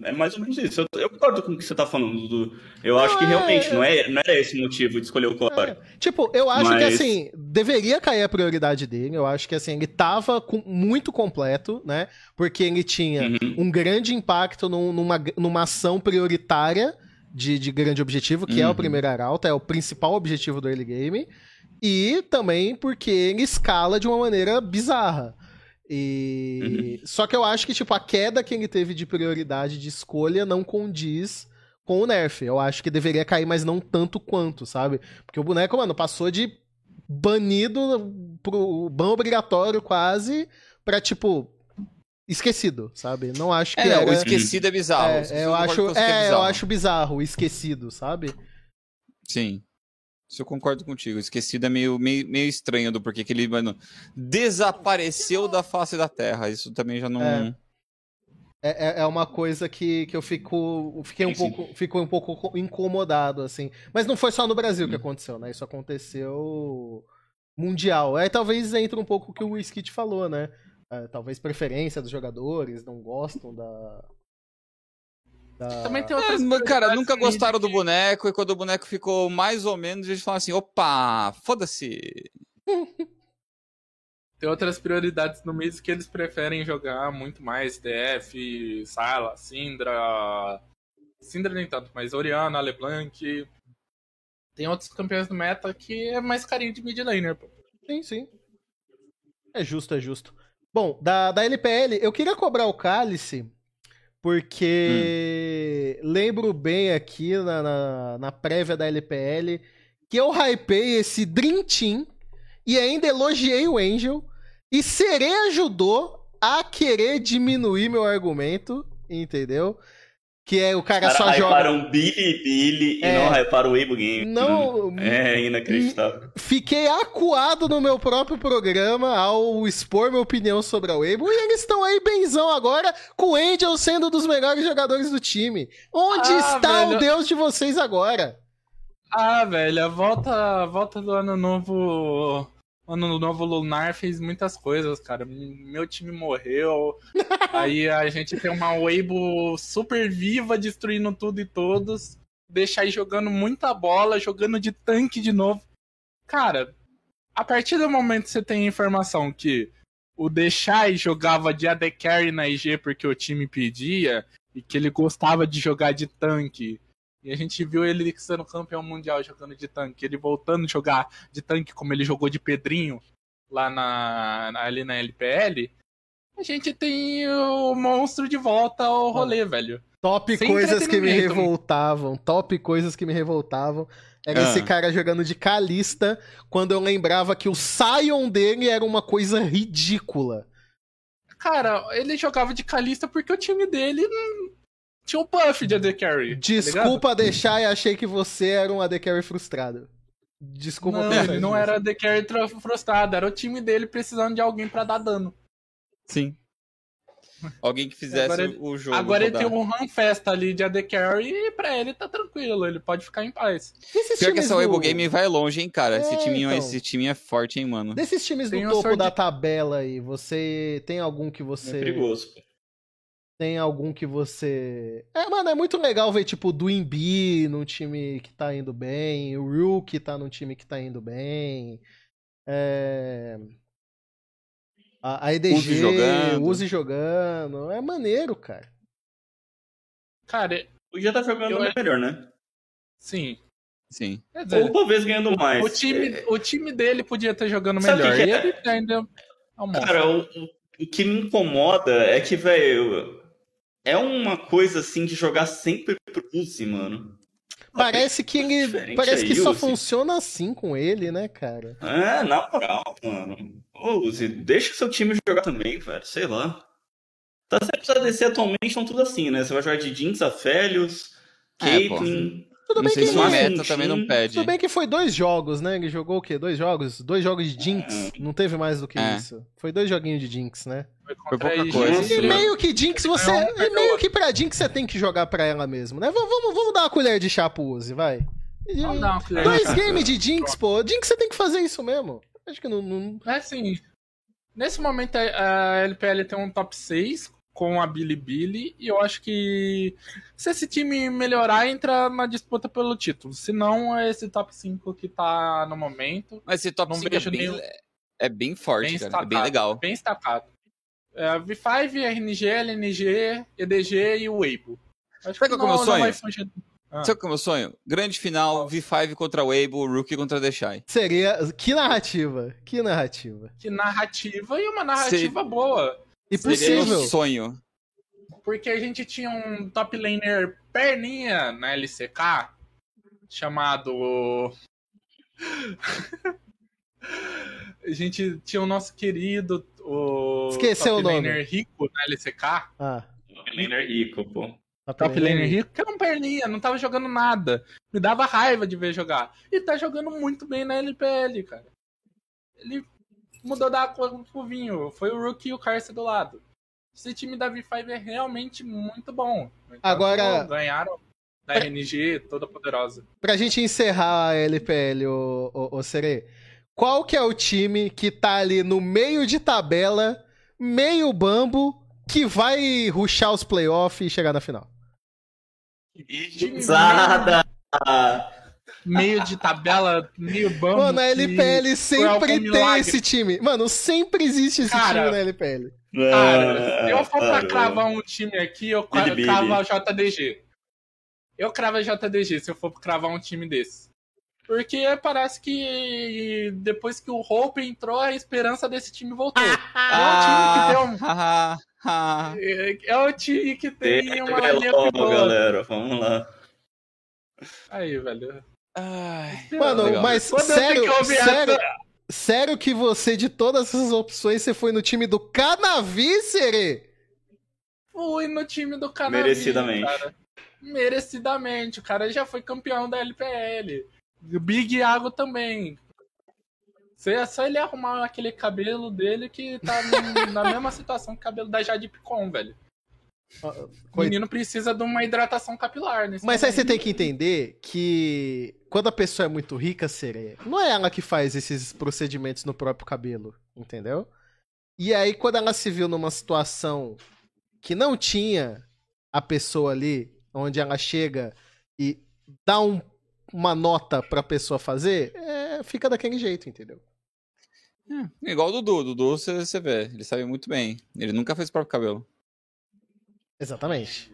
É mais ou menos isso. Eu concordo com o que você tá falando, Dudu. Eu acho que realmente não era esse o motivo de escolher o Core. Tipo, eu acho que, assim, deveria cair a prioridade dele. Eu acho que, assim, ele tava muito completo, né? Porque ele tinha um grande impacto numa ação prioritária de grande objetivo, que é o primeiro Arauto, é o principal objetivo do early game. E também porque ele escala de uma maneira bizarra. E... Só que eu acho que, tipo, a queda que ele teve de prioridade de escolha não condiz com o nerf. Eu acho que deveria cair, mas não tanto quanto, sabe? Porque o boneco, mano, passou de banido pro ban obrigatório quase pra, tipo, esquecido, sabe? Não acho que era... o esquecido é bizarro. Eu acho bizarro o esquecido, sabe? Sim. Isso eu concordo contigo. Esquecido é meio estranho do porquê que ele, mano, desapareceu da face da Terra. Isso também já não... É uma coisa que eu fiquei um pouco incomodado, assim. Mas não foi só no Brasil que aconteceu, né? Isso aconteceu mundial. Aí talvez entre um pouco o que o Skit falou, né? Talvez preferência dos jogadores, não gostam da... Também tem outras cara, nunca gostaram do boneco, e quando o boneco ficou mais ou menos, eles falam assim, opa, foda-se. Tem outras prioridades no mês que eles preferem jogar muito mais, DF, Syla, Syndra nem tanto, mas Orianna, LeBlanc. Tem outros campeões do meta que é mais carinho de mid laner, pô. Sim. É justo. Bom, da LPL, eu queria cobrar o Cálice... Porque lembro bem aqui na prévia da LPL que eu hypei esse Dream Team e ainda elogiei o Angel. E Serê ajudou a querer diminuir meu argumento, entendeu? Que é o cara só joga... Hyparam um Bilibili e não hyparam o Weibo Game. Não... É inacreditável. Fiquei acuado no meu próprio programa ao expor minha opinião sobre a Weibo. E eles estão aí benzão agora, com o Angel sendo um dos melhores jogadores do time. Onde está velho... o Deus de vocês agora? Velho, a volta do Ano Novo... Ano Novo Lunar fez muitas coisas, cara. Meu time morreu. Aí a gente tem uma Weibo super viva, destruindo tudo e todos. Deixa aí jogando muita bola, jogando de tanque de novo. Cara, a partir do momento que você tem informação que o Deixai jogava de AD Carry na EG porque o time pedia, e que ele gostava de jogar de tanque... E a gente viu ele sendo campeão mundial jogando de tanque. Ele voltando a jogar de tanque como ele jogou de Pedrinho lá ali na LPL. A gente tem o monstro de volta ao rolê, velho. Top sem coisas que me revoltavam. Era esse cara jogando de Kalista quando eu lembrava que o Sion dele era uma coisa ridícula. Cara, ele jogava de Kalista porque o time dele... Tinha um buff de AD Carry. Desculpa, tá deixar, e achei que você era um AD Carry frustrado. Desculpa. Não, não era AD Carry frustrado, era o time dele precisando de alguém pra dar dano. Sim. Alguém que fizesse o jogo. Agora rodar. Ele tem um run festa ali de AD Carry e pra ele tá tranquilo, ele pode ficar em paz. Pior que essa Weibo Game vai longe, hein, cara. Esse time é forte, hein, mano. Desses times do topo da tabela aí, você tem algum que você... É perigoso. Tem algum que você... Mano, é muito legal ver, tipo, o Duimbi num time que tá indo bem, o Rook tá num time que tá indo bem, a EDG, Uzi jogando, é maneiro, cara. Cara, o Gia tá jogando melhor, né? Sim. Quer dizer, ou talvez ganhando mais. O time dele podia estar jogando melhor. E ele ainda... Cara, o que me incomoda é que, velho... É uma coisa, assim, de jogar sempre pro Uzi, mano. Parece que só funciona assim com ele, né, cara? Na moral, mano. Ô, Uzi, deixa o seu time jogar também, velho. Sei lá. Tá certo que os ADC atualmente estão tudo assim, né? Você vai jogar de Jinx, Aphelios, Caitlyn... Tudo não bem sei que se o meta também não pede. Tudo bem que foi 2 jogos, né? Ele jogou o quê? 2 jogos? 2 jogos de Jinx. Não teve mais do que isso. Foi 2 joguinhos de Jinx, né? Foi pouca coisa. E meio que Jinx você... E meio que pra Jinx você tem que jogar pra ela mesmo, né? Vamos dar uma colher de chá pro Uzi, vai. 2 games de Jinx, pô. Jinx você tem que fazer isso mesmo. Acho que não... É assim... Nesse momento a LPL tem um top 6 com a Bilibili e eu acho que se esse time melhorar, entra na disputa pelo título. Se não, é esse top 5 que tá no momento. Mas esse top 5 é bem forte, bem cara. Estacado, é bem legal. Bem destacado. É, V5, RNG, LNG, EDG e o Weibo. Acho que não, não vai fugir. Sabe o que é o meu sonho? Grande final, V5 contra Weibo, Rookie contra Deshai. Seria... Que narrativa e uma narrativa boa. E possível. Seria um sonho. Porque a gente tinha um top laner perninha na LCK, chamado... a gente tinha o nosso querido... Esqueceu o nome. Top laner rico na LCK. Ah. Top laner rico, pô. Top laner rico, que era um perninha, não tava jogando nada. Me dava raiva de ver jogar. E tá jogando muito bem na LPL, cara. Ele mudou da água pro vinho. Foi o Rookie e o Carce do lado. Esse time da V5 é realmente muito bom. Então, agora... Ganharam da RNG toda poderosa. Pra gente encerrar a LPL, o Serê, qual que é o time que tá ali no meio de tabela, meio bambo, que vai rushar os playoffs e chegar na final? Exada! Meio de tabela, meio bambu. Mano, a LPL sempre tem esse time. Mano, sempre existe esse time na LPL. Cara, se eu for pra cravar um time aqui, eu cravo a JDG. Eu cravo a JDG se eu for cravar um time desse. Porque parece que depois que o Hope entrou, a esperança desse time voltou. É um time que deu... É o time que tem uma linha boa, galera. Vamos lá. Aí, velho. Ai, mano, legal. Mas sério que você, de todas essas opções, você foi no time do Canavi, Serê? Fui no time do Canavi. Merecidamente. Cara. Merecidamente. O cara já foi campeão da LPL. O Big Iago também. É só ele arrumar aquele cabelo dele que tá na mesma situação que o cabelo da Jade Picon, velho. O menino precisa de uma hidratação capilar nesse Mas momento. Aí você tem que entender que quando a pessoa é muito rica, Serê, não é ela que faz esses procedimentos no próprio cabelo, entendeu? E aí quando ela se viu numa situação que não tinha a pessoa ali, onde ela chega e dá uma nota pra pessoa fazer, fica daquele jeito, entendeu? É igual o Dudu, você vê, ele sabe muito bem. Ele nunca fez o próprio cabelo. Exatamente.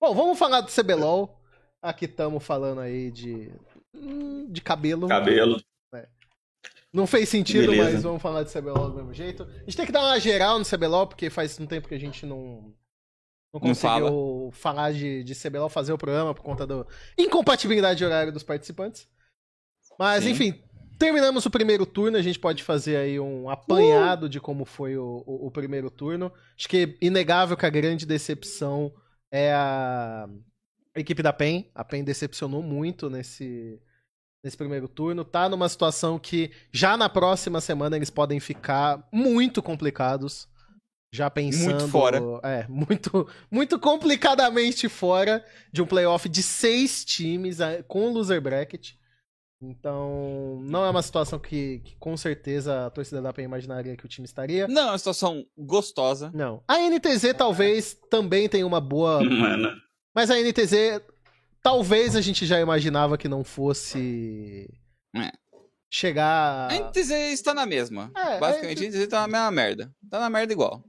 Bom, vamos falar do CBLOL. Aqui estamos falando aí de cabelo. Cabelo. É. Não fez sentido, beleza. Mas vamos falar de CBLOL do mesmo jeito. A gente tem que dar uma geral no CBLOL, porque faz um tempo que a gente não conseguiu falar de CBLOL, fazer o programa por conta da incompatibilidade de horário dos participantes. Mas, enfim, terminamos o primeiro turno. A gente pode fazer aí um apanhado de como foi o primeiro turno. Acho que é inegável que a grande decepção é a equipe da PEN. A PEN decepcionou muito nesse primeiro turno. Tá numa situação que já na próxima semana eles podem ficar muito complicados. Já pensando... Muito fora. É, muito complicadamente fora de um playoff de 6 times com loser bracket. Então, não é uma situação que com certeza a torcida da PEN imaginaria que o time estaria. Não, é uma situação gostosa. Não. A NTZ talvez também tenha uma boa... Mano. Mas a NTZ, talvez a gente já imaginava que não fosse chegar... A NTZ está na mesma. Basicamente, a NTZ está na mesma merda. Está na merda igual.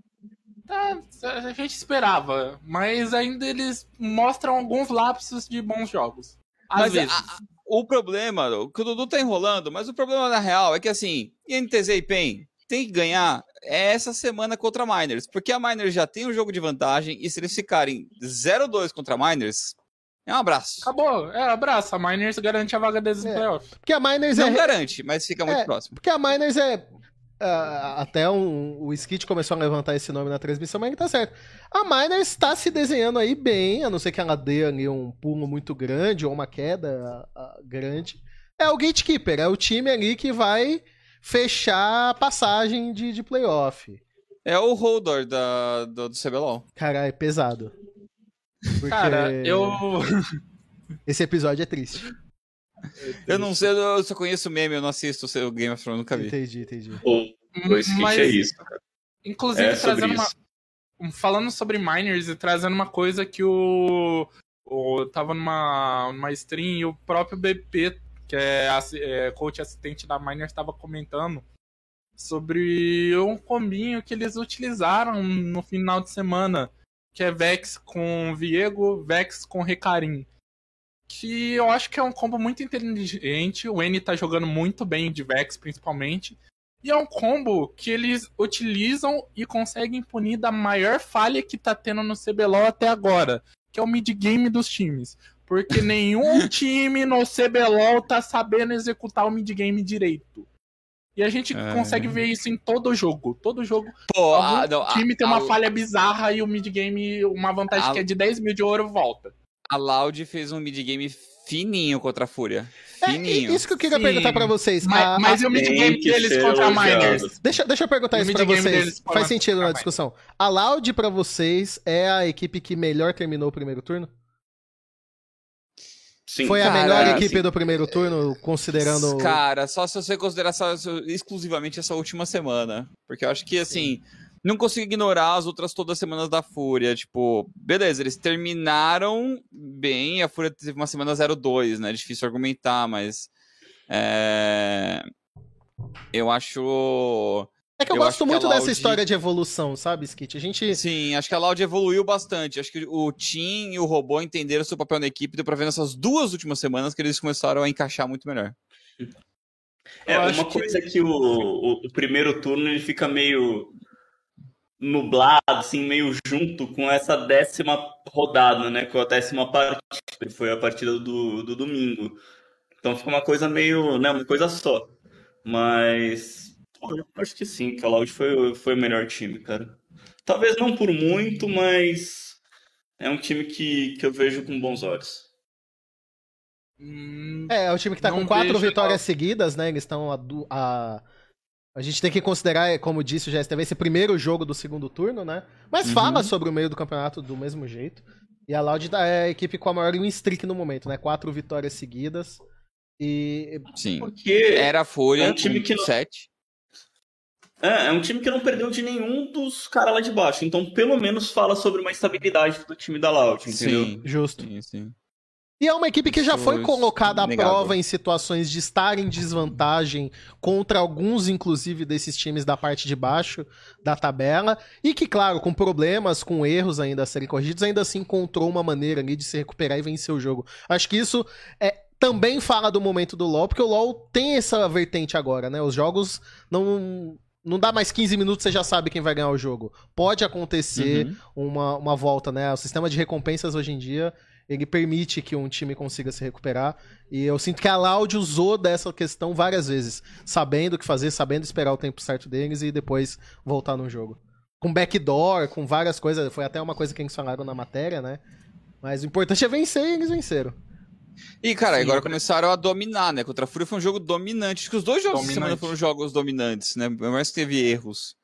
Tá, a gente esperava, mas ainda eles mostram alguns lapsos de bons jogos. Às vezes. O problema, que o Dudu tá enrolando, mas o problema na real é que assim, INTZ e PEN tem que ganhar essa semana contra a Miners, porque a Miners já tem um jogo de vantagem e se eles ficarem 0-2 contra a Miners, é um abraço. Acabou, abraço. A Miners garante a vaga deles no playoff. Porque a Miners não garante, mas fica muito próximo. Porque a Miners Até o Skit começou a levantar esse nome na transmissão, mas ele tá certo. A Miners está se desenhando aí bem, a não ser que ela dê ali um pulo muito grande ou uma queda grande. É o gatekeeper, é o time ali que vai fechar a passagem de playoff. É o holder do CBLOL. Caralho, é pesado. Porque... Cara, eu... Esse episódio é triste. Eu não sei, eu só conheço o meme, eu não assisto o Game of Thrones, nunca vi. Entendi. O Skit é isso, cara. Inclusive, é trazendo falando sobre Miners e trazendo uma coisa que eu tava numa stream e o próprio BP, que é coach assistente da Miners, tava comentando sobre um combinho que eles utilizaram no final de semana, que é Vex com Viego, Vex com Recarim. Que eu acho que é um combo muito inteligente, o N tá jogando muito bem de Vex, principalmente. E é um combo que eles utilizam e conseguem punir da maior falha que tá tendo no CBLOL até agora, que é o mid-game dos times. Porque nenhum time no CBLOL tá sabendo executar o mid-game direito. E a gente consegue ver isso em todo jogo. Todo jogo, o time tem uma falha bizarra e o mid-game, uma vantagem que é de 10 mil de ouro, volta. A Loud fez um mid-game fininho contra a Fúria. Fininho. É isso que eu queria perguntar pra vocês. Mas e o mid-game deles contra a Miners? Deixa eu perguntar isso pra vocês. Faz sentido na discussão. A Loud, pra vocês, é a equipe que melhor terminou o primeiro turno? Sim. Foi a melhor equipe do primeiro turno, considerando... Cara, só se você considerar exclusivamente essa última semana. Porque eu acho que, assim... Não consigo ignorar as outras todas as semanas da Fúria. Tipo, beleza, eles terminaram bem. A Fúria teve uma semana 0-2, né? Difícil argumentar, mas... Eu acho... É que eu gosto muito dessa história de evolução, sabe, Skit? A gente... Sim, acho que a Loud evoluiu bastante. Acho que o Team e o Robô entenderam seu papel na equipe. Deu pra ver nessas duas últimas semanas que eles começaram a encaixar muito melhor. É, uma coisa que o primeiro turno ele fica meio... nublado, assim, meio junto com essa 10ª rodada, né, com a 10ª partida, foi a partida do domingo, então fica uma coisa meio, né, uma coisa só, mas eu acho que sim, que a Loud foi o melhor time, cara, talvez não por muito, mas é um time que eu vejo com bons olhos. É o time que tá com 4 vitórias seguidas, né, eles estão a gente tem que considerar, como disse o GSTV, esse primeiro jogo do segundo turno, né? Mas fala sobre o meio do campeonato do mesmo jeito. E a Loud é a equipe com a maior win streak no momento, né? 4 vitórias seguidas. E... Sim. Porque era a Fúria, é um time que 7. É um time que não perdeu de nenhum dos caras lá de baixo. Então, pelo menos, fala sobre uma estabilidade do time da Loud, entendeu? Sim, justo. Sim. E é uma equipe que já foi colocada à prova em situações de estar em desvantagem contra alguns, inclusive, desses times da parte de baixo da tabela. E que, claro, com problemas, com erros ainda a serem corrigidos, ainda assim encontrou uma maneira ali de se recuperar e vencer o jogo. Acho que isso também fala do momento do LoL, porque o LoL tem essa vertente agora, né? Os jogos não dá mais 15 minutos, você já sabe quem vai ganhar o jogo. Pode acontecer uma volta, né? O sistema de recompensas hoje em dia... Ele permite que um time consiga se recuperar. E eu sinto que a Loud usou dessa questão várias vezes. Sabendo o que fazer, sabendo esperar o tempo certo deles e depois voltar no jogo. Com backdoor, com várias coisas. Foi até uma coisa que eles falaram na matéria, né? Mas o importante é vencer e eles venceram. E, cara, agora começaram a dominar, né? Contra a Fúria foi um jogo dominante. Acho que os 2 jogos da semana foram jogos dominantes, né? Mas teve erros.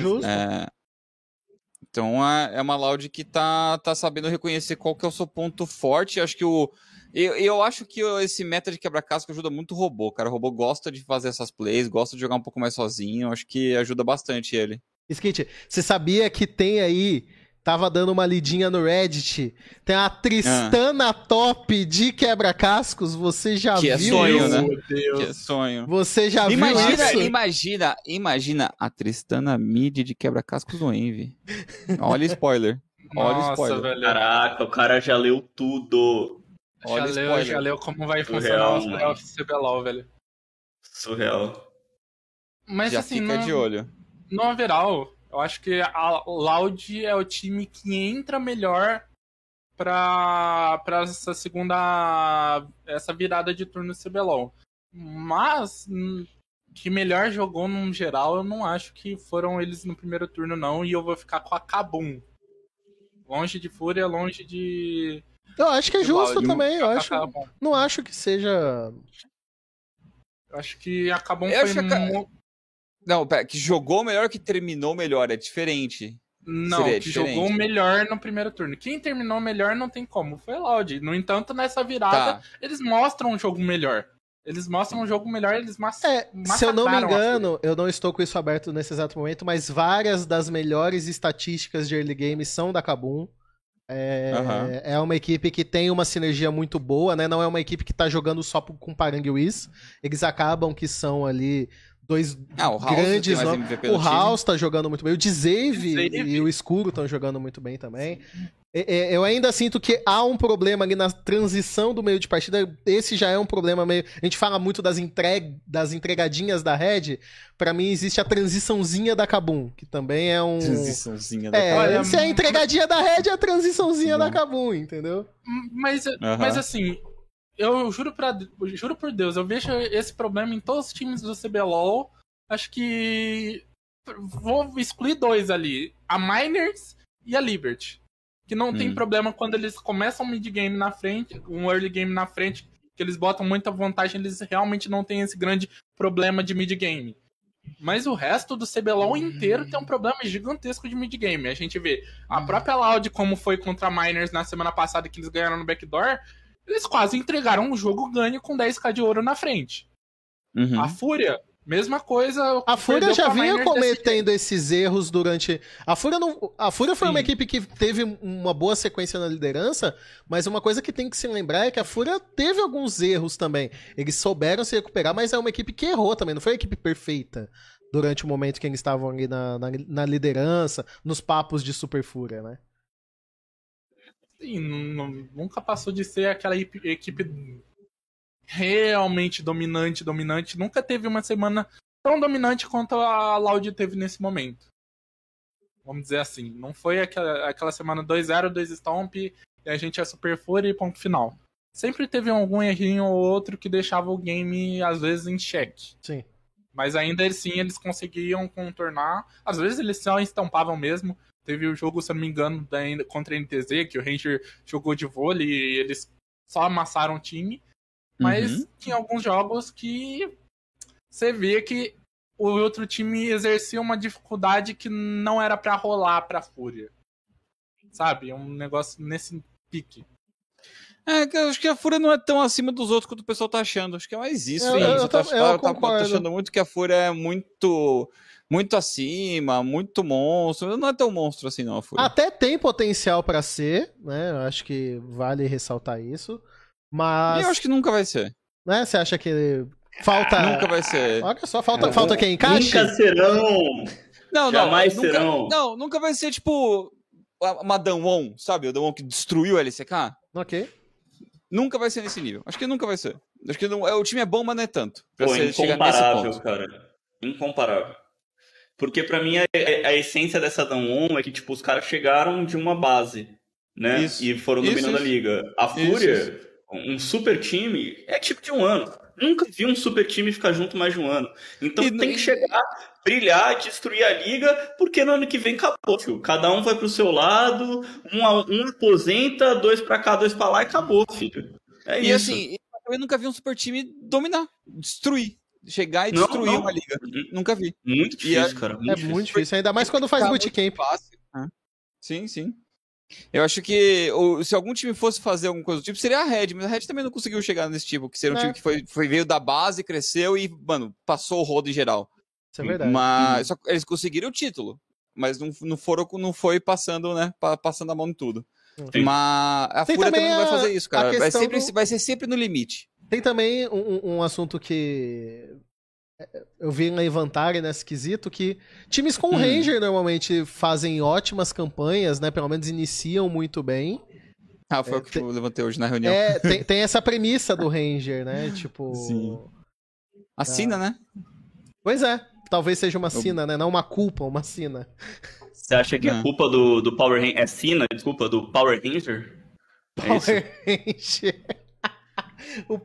Justo. Então é uma Loud que tá sabendo reconhecer qual que é o seu ponto forte. Acho que eu acho que esse meta de quebra-casca ajuda muito o Robô, cara. O Robô gosta de fazer essas plays, gosta de jogar um pouco mais sozinho. Acho que ajuda bastante ele. Skit, você sabia que tem aí... Tava dando uma lidinha no Reddit. Tem a Tristana top de quebra-cascos. Você já viu? Que é sonho, né? Meu Deus. Que é sonho. Você já viu isso? Imagina a Tristana mid de quebra-cascos no Envy. Olha spoiler. Nossa, spoiler. Velho. Caraca, o cara já leu tudo. Já leu como vai funcionar os playoffs do CBLOL, velho. Surreal. Mas já assim, fica de olho. No overall... Eu acho que a Loud é o time que entra melhor pra essa essa virada de turno CBLOL. Mas que melhor jogou no geral, eu não acho que foram eles no primeiro turno, não. E eu vou ficar com a Kabum. Longe de Fúria, longe de... Eu acho que é justo também, eu acho. Não acho que seja... Eu acho que a Kabum foi... Não, pera, que jogou melhor que terminou melhor, é diferente. Não, Serê, é que jogou melhor no primeiro turno. Quem terminou melhor não tem como, foi Loud. No entanto, nessa virada, eles mostram um jogo melhor. Eles mostram um jogo melhor, eles massacraram. Se eu não me engano, eu não estou com isso aberto nesse exato momento, mas várias das melhores estatísticas de early game são da Kabum. É uma equipe que tem uma sinergia muito boa, né? Não é uma equipe que tá jogando só com Paranguiz. Eles acabam que são ali... Dois grandes nomes. O House tá jogando muito bem. O Dzeive e o Escuro estão jogando muito bem também. Eu ainda sinto que há um problema ali na transição do meio de partida. Esse já é um problema meio... A gente fala muito das entregadinhas da Red. Pra mim, existe a transiçãozinha da Kabum, que também é um... Transiçãozinha da Kabum. Se é a entregadinha da Red, é a transiçãozinha da Kabum, entendeu? Mas assim... Eu juro por Deus, eu vejo esse problema em todos os times do CBLOL. Acho que vou excluir dois ali, a Miners e a Liberty, que não tem problema quando eles começam um mid-game na frente, um early game na frente, que eles botam muita vantagem, eles realmente não têm esse grande problema de mid-game. Mas o resto do CBLOL inteiro tem um problema gigantesco de mid-game. A gente vê a própria Loud, como foi contra a Miners na semana passada, que eles ganharam no backdoor... Eles quase entregaram um jogo ganho com 10k de ouro na frente. A Fúria, mesma coisa. A Fúria já vinha cometendo esses erros durante... A Fúria foi uma equipe que teve uma boa sequência na liderança, mas uma coisa que tem que se lembrar é que a Fúria teve alguns erros também. Eles souberam se recuperar, mas é uma equipe que errou também, não foi a equipe perfeita durante o momento que eles estavam ali na liderança, nos papos de Super Fúria, né? Sim, nunca passou de ser aquela equipe realmente dominante. Nunca teve uma semana tão dominante quanto a Loud teve nesse momento. Vamos dizer assim, não foi aquela semana 2-0, 2 stomp, e a gente é Super Fúria e ponto final. Sempre teve algum errinho ou outro que deixava o game, às vezes, em xeque. Sim. Mas ainda assim, eles conseguiam contornar. Às vezes eles só estampavam mesmo. Teve o jogo, se eu não me engano, contra a NTZ, que o Ranger jogou de vôlei e eles só amassaram o time. Mas tinha alguns jogos que você vê que o outro time exercia uma dificuldade que não era pra rolar pra Fúria. Sabe? Um negócio nesse pique. Eu acho que a Fúria não é tão acima dos outros quanto o pessoal tá achando. Acho que é mais isso. Eu tô achando muito que a Fúria é muito acima, muito monstro. Não é tão monstro assim, não, a Fúria. Até tem potencial pra ser, né? Eu acho que vale ressaltar isso. Mas... E eu acho que nunca vai ser. Né? Você acha que falta... Nunca vai ser. Olha só, falta quem encaixe. Nunca serão. Não, jamais nunca, serão. Não, nunca vai ser, tipo, uma Damwon, sabe? O Damwon que destruiu a LCK. Ok. Nunca vai ser nesse nível. Acho que nunca vai ser. Acho que não, o time é bom, mas não é tanto. Pô, incomparável, cara. Incomparável. Porque pra mim a essência dessa Damwon é que tipo, os caras chegaram de uma base, né? Isso, e foram dominando a liga. A Fúria, um super time, é tipo de um ano. Nunca vi um super time ficar junto mais de um ano. Então tem que chegar, brilhar, destruir a liga, porque no ano que vem acabou, filho. Cada um vai pro seu lado, um aposenta, dois pra cá, dois pra lá e acabou, filho. É e isso. Assim, eu nunca vi um super time dominar, destruir. Chegar e destruir uma liga. Nunca vi. Muito difícil, cara. Muito difícil. Ainda mais quando faz bootcamp. Sim, sim. Eu acho que se algum time fosse fazer alguma coisa do tipo, seria a Red. Mas a Red também não conseguiu chegar nesse tipo. Que seria um time que veio da base, cresceu e, mano, passou o rodo em geral. Isso é verdade. Mas eles conseguiram o título. Mas não foi passando, né? Passando a mão em tudo. Sim. Mas a Fúria também não vai fazer isso, cara. Vai ser sempre no limite. Tem também um assunto que eu vi levantarem, né, esquisito, que times com Ranger normalmente fazem ótimas campanhas, né, pelo menos iniciam muito bem. Foi o que eu levantei hoje na reunião. Tem essa premissa do Ranger, né, tipo... Sim. A sina, né? Pois é, talvez seja uma sina, né, não uma culpa, uma sina. Você acha que a culpa do Power Ranger... É sina, desculpa, do Power Ranger?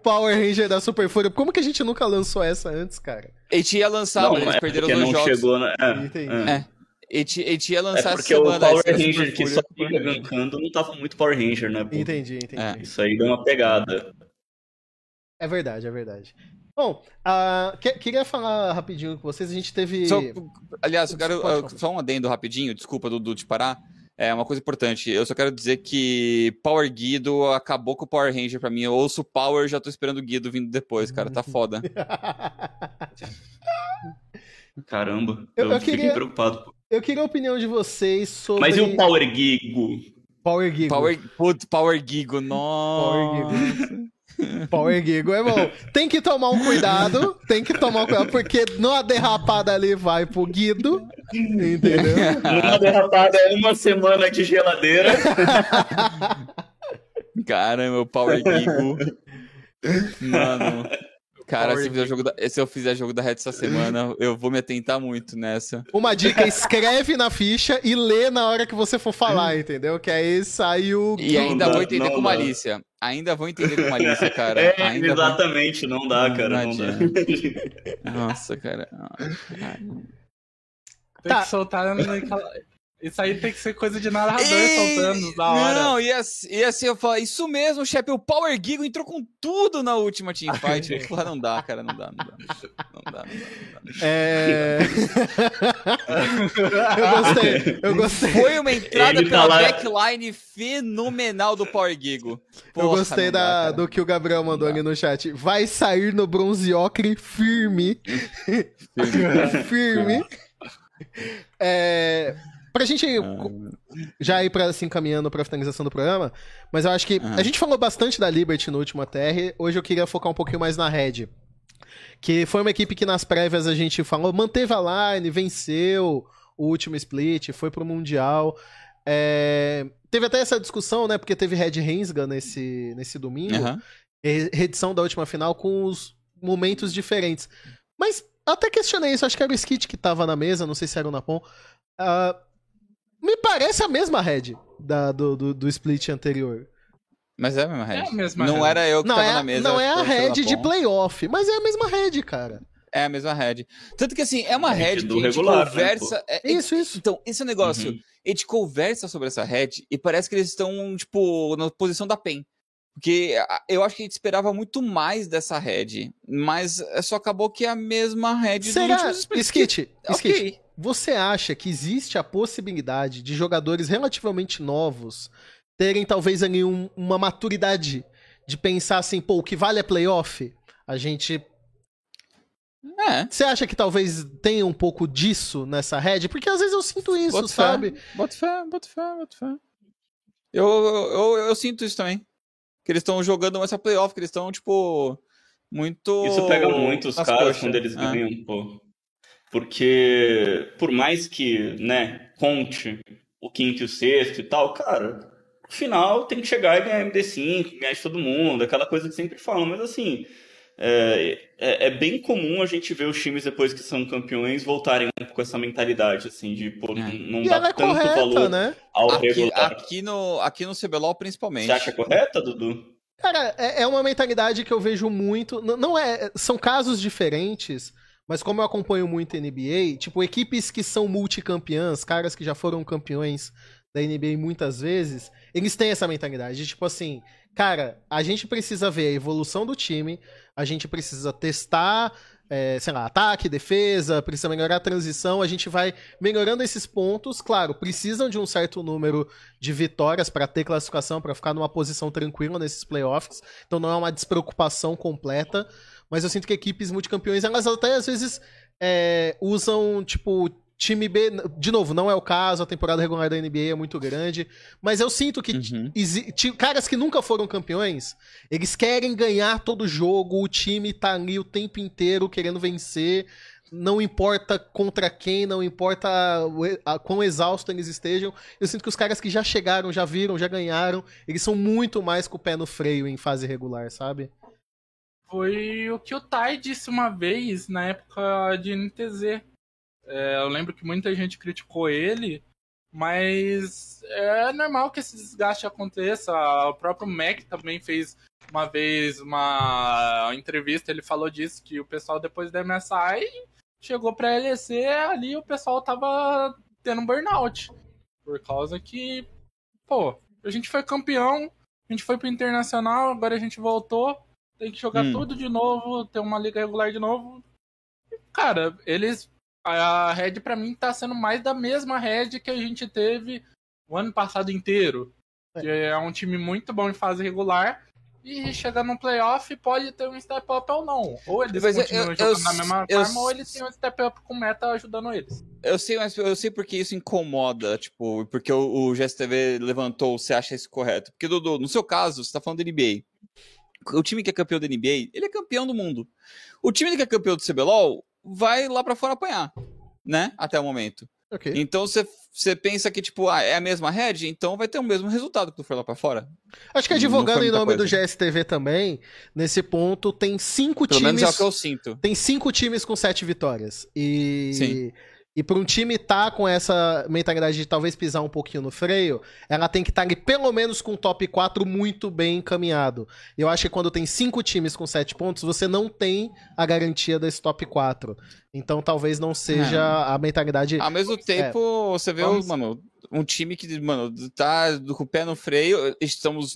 Power Ranger da Super Fúria. Como que a gente nunca lançou essa antes, cara? E tinha lançado, não, mas eles perderam dois jogos. Chegou na... E ia lançar porque semana, o Power Ranger que só fica gankando não tava muito Power Ranger, né? Pô? Entendi. Isso aí deu uma pegada. É verdade. Bom, queria falar rapidinho com vocês, a gente teve... Aliás, eu quero só um adendo rapidinho, desculpa, Dudu, de parar. É uma coisa importante, eu só quero dizer que Power Guido acabou com o Power Ranger pra mim. Eu ouço o Power, já tô esperando o Guido vindo depois, cara, tá foda. Caramba, eu fiquei preocupado. Eu queria a opinião de vocês sobre... Mas e o Power Gigo? Power Gigo, nossa... Power Gigo é bom. Tem que tomar um cuidado, porque numa derrapada ali vai pro Guido, entendeu? Numa derrapada é uma semana de geladeira. Cara, meu Power Gigo... Mano... Cara, se eu fizer jogo da Red essa semana, eu vou me atentar muito nessa. Uma dica, escreve na ficha e lê na hora que você for falar, entendeu? Que aí sai o... E ainda vou entender com malícia. Ainda vou entender com malícia, cara. Exatamente, não dá, cara. Não dá. Nossa, cara. Tem que soltar naquela... Isso aí tem que ser coisa de narrador soltando da hora. Não, e assim eu falo, isso mesmo, chefe, o Power Gigo entrou com tudo na última teamfight. Eu falo, não dá, cara, não dá. Eu gostei. Foi uma entrada pela backline fenomenal do Power Gigo. Porra, eu gostei do que o Gabriel mandou ali no chat. Vai sair no bronze ocre firme. Pra gente já ir assim, caminhando pra finalização do programa, mas eu acho que a gente falou bastante da Liberty no último ATR, hoje eu queria focar um pouquinho mais na Red, que foi uma equipe que nas prévias a gente falou, manteve a line, venceu o último split, foi pro Mundial, teve até essa discussão, né, porque teve Red Rensga nesse domingo, reedição da última final com os momentos diferentes, mas até questionei isso, acho que era o Skit que tava na mesa, não sei se era o Napon, me parece a mesma Red do split anterior. Mas é a mesma Red. É a mesma não Red. Era eu que não tava na mesa. Não é a Red de playoff, mas é a mesma Red, cara. É a mesma Red. Tanto que assim, é uma Red que regular, a gente conversa... Né, isso. Então, esse é o negócio. A gente conversa sobre essa Red e parece que eles estão, tipo, na posição da PEN. Porque eu acho que a gente esperava muito mais dessa Red, mas só acabou que é a mesma Red do último split. Skit. Você acha que existe a possibilidade de jogadores relativamente novos terem talvez ali uma maturidade de pensar assim, pô, o que vale é playoff? A gente... Você acha que talvez tenha um pouco disso nessa Red? Porque às vezes eu sinto isso, sabe? Bota fé. Eu sinto isso também. Que eles estão jogando essa playoff, que eles estão, tipo, muito... Isso pega muito os caras quando eles ganham, pô. Porque, por mais que, né, conte o quinto e o sexto e tal, cara, no final tem que chegar e ganhar MD5, ganhar de todo mundo, aquela coisa que sempre falam. Mas, assim, é bem comum a gente ver os times, depois que são campeões, voltarem um pouco com essa mentalidade, assim, de, pô, não dá tanto valor, né, ao regular. Aqui no CBLOL, principalmente. Você acha correta, Dudu? Cara, é uma mentalidade que eu vejo muito. Não é, são casos diferentes... Mas como eu acompanho muito NBA, tipo, equipes que são multicampeãs, caras que já foram campeões da NBA muitas vezes, eles têm essa mentalidade de, tipo assim, cara, a gente precisa ver a evolução do time, a gente precisa testar, ataque, defesa, precisa melhorar a transição, a gente vai melhorando esses pontos, claro, precisam de um certo número de vitórias para ter classificação, para ficar numa posição tranquila nesses playoffs, então não é uma despreocupação completa. Mas eu sinto que equipes multicampeões, elas até às vezes usam, tipo, time B... De novo, não é o caso, a temporada regular da NBA é muito grande. Mas eu sinto que caras que nunca foram campeões, eles querem ganhar todo jogo, o time tá ali o tempo inteiro querendo vencer. Não importa contra quem, não importa quão exausto eles estejam. Eu sinto que os caras que já chegaram, já viram, já ganharam, eles são muito mais com o pé no freio em fase regular, sabe? Foi o que o Tai disse uma vez na época de NTZ. Eu lembro que muita gente criticou ele, mas é normal que esse desgaste aconteça. O próprio Mac também fez uma vez uma entrevista, ele falou disso, que o pessoal depois da MSI chegou pra LEC, ali o pessoal tava tendo um burnout. Por causa que, pô, a gente foi campeão, a gente foi pro internacional, agora a gente voltou, tem que jogar tudo de novo, ter uma liga regular de novo. Cara, eles... A Red, pra mim, tá sendo mais da mesma Red que a gente teve o ano passado inteiro. É. Que é um time muito bom em fase regular e chegar num playoff pode ter um step-up ou não. Ou eles continuam jogando na mesma forma, ou eles têm um step-up com meta ajudando eles. Eu sei, mas eu sei porque isso incomoda, tipo, porque o GSTV levantou, você acha isso correto? Porque, Dudu, no seu caso, você tá falando da NBA. O time que é campeão da NBA, ele é campeão do mundo. O time que é campeão do CBLOL vai lá pra fora apanhar, né? Até o momento. Okay. Então você pensa que, tipo, é a mesma Red, então vai ter o mesmo resultado que tu for lá pra fora. Acho que advogando em nome do GSTV também, nesse ponto, tem 5 times... Pelo menos é o que eu sinto. Tem 5 times com 7 vitórias. E... Sim. E para um time estar com essa mentalidade de talvez pisar um pouquinho no freio, ela tem que estar ali pelo menos com o top 4 muito bem encaminhado. Eu acho que quando tem 5 times com 7 pontos, você não tem a garantia desse top 4. Então talvez não seja a mentalidade... Ao mesmo tempo, você vê um time que, tá com o pé no freio, estamos,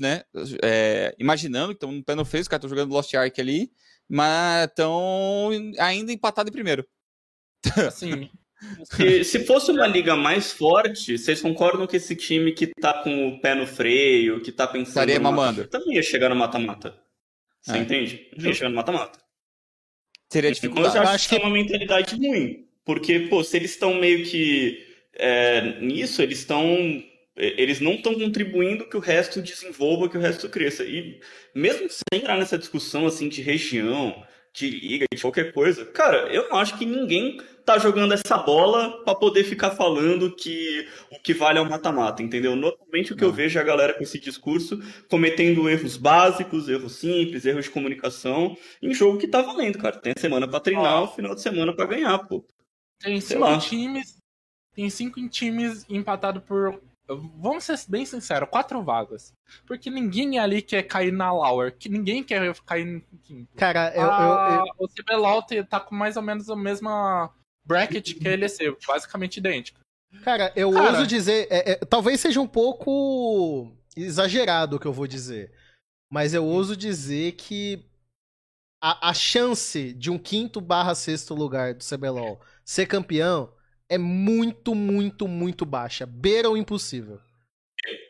imaginando que estamos no pé no freio, os caras estão jogando Lost Ark ali, mas estão ainda empatados em primeiro. Assim... Se fosse uma liga mais forte, vocês concordam que esse time que tá com o pé no freio, que tá pensando... Também ia chegar no mata-mata. Você entende? Ia chegar no mata-mata. Seria dificuldade. Mas eu acho que é uma mentalidade ruim. Porque, pô, se eles estão meio que nisso, eles não estão contribuindo que o resto desenvolva, que o resto cresça. E mesmo sem entrar nessa discussão, assim, de região... de liga, de qualquer coisa, cara, eu não acho que ninguém tá jogando essa bola pra poder ficar falando que o que vale é o mata-mata, entendeu? Normalmente o que eu vejo é a galera com esse discurso cometendo erros básicos, erros simples, erros de comunicação em jogo que tá valendo, cara. Tem semana pra treinar, o final de semana pra ganhar, pô. Tem 5 times empatados por... Vamos ser bem sinceros, 4 vagas. Porque ninguém ali quer cair na Lower, que ninguém quer cair no quinto. Cara, o CBLOL tá com mais ou menos a mesma bracket que a LEC, basicamente idêntica. Cara, eu ouso dizer, talvez seja um pouco exagerado o que eu vou dizer, mas eu ouso dizer que a chance de um 5/6º lugar do CBLOL ser campeão é muito, muito, muito baixa. Beira o impossível.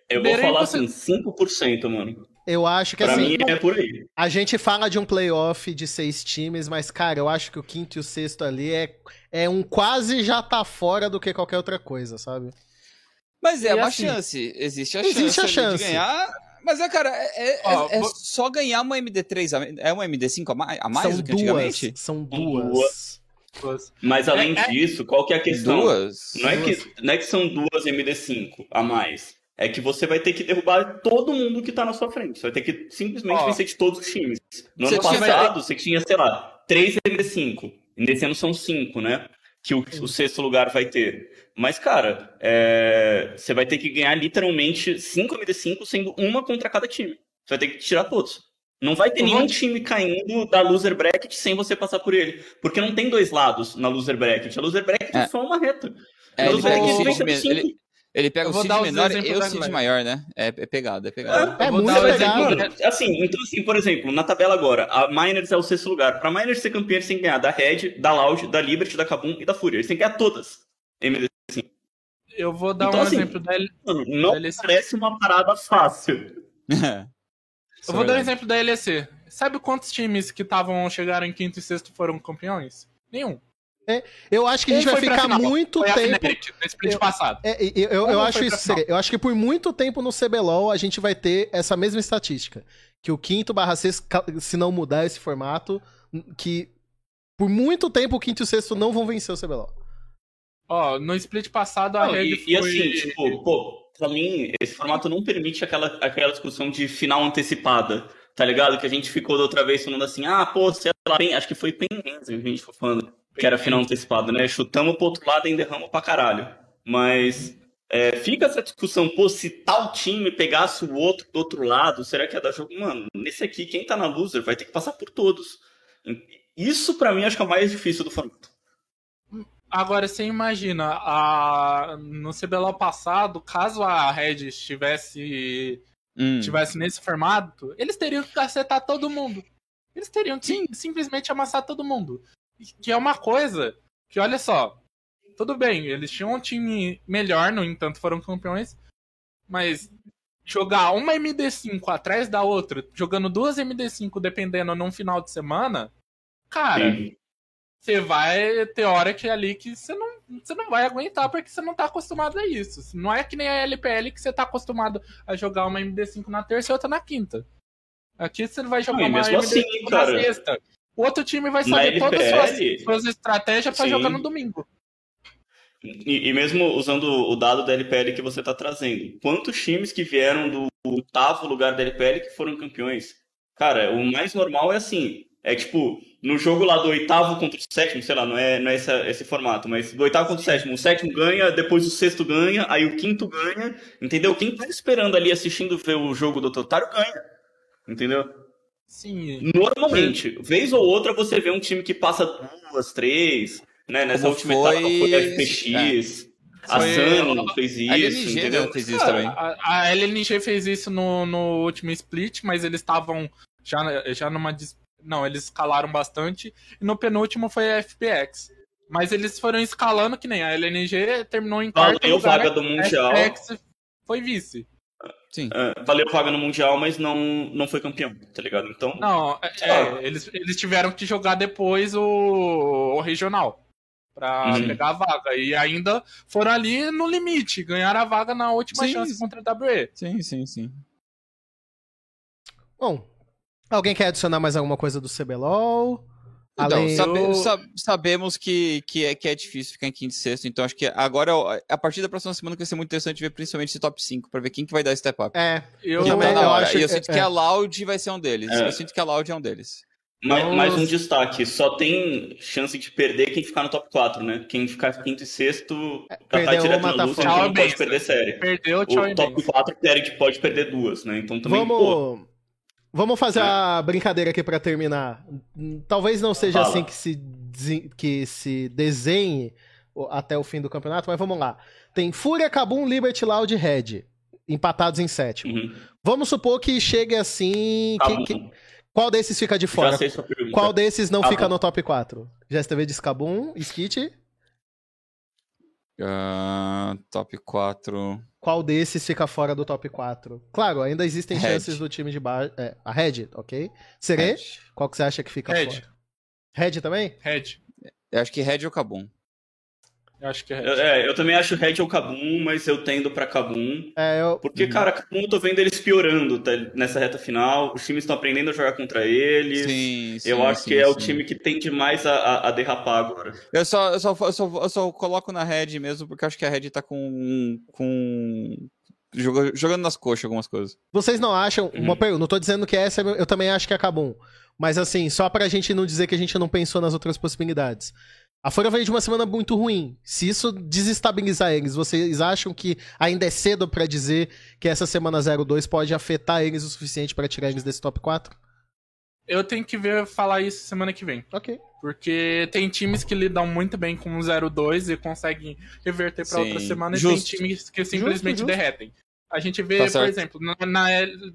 Eu vou falar assim, 5%, mano. Eu acho que pra assim... Pra mim é por aí. A gente fala de um playoff de 6 times, mas, cara, eu acho que o 5º e o 6º ali é um quase já tá fora do que qualquer outra coisa, sabe? Mas é uma chance. Existe a chance de ganhar. Mas, cara, só ganhar uma MD3, é uma MD5 a mais do que antigamente? São duas. Mas além disso, qual que é a questão? Não é que são 2 MD5 a mais. É que você vai ter que derrubar todo mundo que tá na sua frente. Você vai ter que simplesmente vencer de todos os times. No ano passado, você tinha, 3 MD5. Nesse ano são 5, né? Que o 6º lugar vai ter. Mas, cara, você vai ter que ganhar literalmente 5 MD5, sendo uma contra cada time. Você vai ter que tirar todos. Não vai ter nenhum time caindo da loser bracket sem você passar por ele. Porque não tem 2 lados na loser bracket. A loser bracket é só uma reta. Ele pega o seed menor e o seed maior, né? É pegada. É muito pegada. Então, por exemplo, na tabela agora, a Miners é o 6º lugar. Pra Miners ser campeã, eles têm que ganhar da Red, da Loud, da Liberty, da Kabum e da Fúria. Eles têm que ganhar todas. Eu vou dar um exemplo da LEC. Não parece uma parada fácil. Eu vou dar um exemplo da LEC. Sabe quantos times que chegaram em 5º e 6º foram campeões? Nenhum. Eu acho que a gente vai ficar muito tempo... Foi a Fnatic, no split passado. Eu acho que por muito tempo no CBLOL a gente vai ter essa mesma estatística. Que o 5/6, se não mudar esse formato, que por muito tempo o 5º e o 6º não vão vencer o CBLOL. No split passado a Red foi... Pra mim, esse formato não permite aquela discussão de final antecipada, tá ligado? Que a gente ficou da outra vez falando assim, acho que foi Penguins, a gente foi falando que era final antecipada, né? Chutamos pro outro lado e enderramos pra caralho. Mas Fica essa discussão, pô, se tal time pegasse o outro do outro lado, será que ia dar jogo? Mano, nesse aqui, quem tá na loser vai ter que passar por todos. Isso, pra mim, acho que é o mais difícil do formato. Agora, você imagina, no CBLOL passado, caso a Red estivesse nesse formato, eles teriam que cacetar todo mundo. Eles teriam que simplesmente amassar todo mundo. Que é uma coisa que, olha só, tudo bem, eles tinham um time melhor, no entanto foram campeões, mas jogar uma MD5 atrás da outra, jogando duas MD5 dependendo num final de semana, cara, você vai ter hora que ali que você não vai aguentar porque você não tá acostumado a isso. Não é que nem a LPL que você tá acostumado a jogar uma MD5 na terça e outra na quinta. Aqui você vai jogar uma MD5 assim, na sexta. O outro time vai saber todas as suas estratégias pra jogar no domingo. E mesmo usando o dado da LPL que você está trazendo, quantos times que vieram do oitavo lugar da LPL que foram campeões? Cara, o mais normal é assim, é tipo, no jogo lá do oitavo contra o sétimo, sei lá, não é esse formato, mas do oitavo contra o sétimo ganha, depois o sexto ganha, aí o quinto ganha, entendeu? Quem tá esperando ali, assistindo ver o jogo do outro otário, ganha, entendeu? Sim. Normalmente, vez ou outra você vê um time que passa duas, três... Né, nessa última etapa foi a FPX, a Sona fez isso, a LNG, entendeu? Né, fez isso também. A LNG fez isso no último split, mas eles estavam já numa... Não, eles escalaram bastante, e no penúltimo foi a FPX. Mas eles foram escalando que nem a LNG terminou em quarto lugar, vaga do Mundial. A FPX foi vice. Sim. Valeu vaga no Mundial, mas não foi campeão, tá ligado? Então, não, eles tiveram que jogar depois o regional. Pra pegar a vaga. E ainda foram ali no limite. Ganharam a vaga na última chance contra a WE. Sim. Bom, alguém quer adicionar mais alguma coisa do CBLOL? Então, sabemos que é difícil ficar em quinto e sexto. Então, acho que agora, a partir da próxima semana, vai ser muito interessante ver principalmente esse top 5, pra ver quem que vai dar esse step up. Eu sinto que a Loud vai ser um deles. Eu sinto que a Loud é um deles. Mais um destaque, só tem chance de perder quem ficar no top 4, né? Quem ficar quinto e sexto já tá direto na luta, então não pode perder série. Perdeu, o top 4 série que pode perder duas, né? Então também, Vamos fazer a brincadeira aqui pra terminar. Talvez não seja assim que se desenhe até o fim do campeonato, mas vamos lá. Tem Fúria, Kabum, Liberty, Loud e Red, empatados em sétimo. Vamos supor que chegue assim... Qual desses fica de fora? Qual desses não fica no top 4? GSTV diz Kabum, Skit? Top 4... Qual desses fica fora do top 4? Claro, ainda existem chances do time de baixo... a Red, ok? Serê? Qual que você acha que fica fora? Red também? Red. Eu acho que Red ou Kabum. Eu acho que é Red. Eu também acho Red ou Kabum, mas eu tendo pra Kabum. Porque, cara, Kabum eu tô vendo eles piorando nessa reta final. Os times estão aprendendo a jogar contra eles. Eu acho que é o time que tende mais a derrapar agora. Eu só coloco na Red mesmo, porque eu acho que a Red tá com... jogando nas coxas algumas coisas. Vocês não acham... Uma pergunta, não tô dizendo que essa, eu também acho que é Kabum. Mas assim, só pra gente não dizer que a gente não pensou nas outras possibilidades. A Fúria veio de uma semana muito ruim. Se isso desestabilizar eles, vocês acham que ainda é cedo pra dizer que essa semana 02 pode afetar eles o suficiente pra tirar eles desse top 4? Eu tenho que falar isso semana que vem. Ok. Porque tem times que lidam muito bem com o 02 e conseguem reverter pra outra semana, e tem times que simplesmente derretem. A gente vê, por exemplo,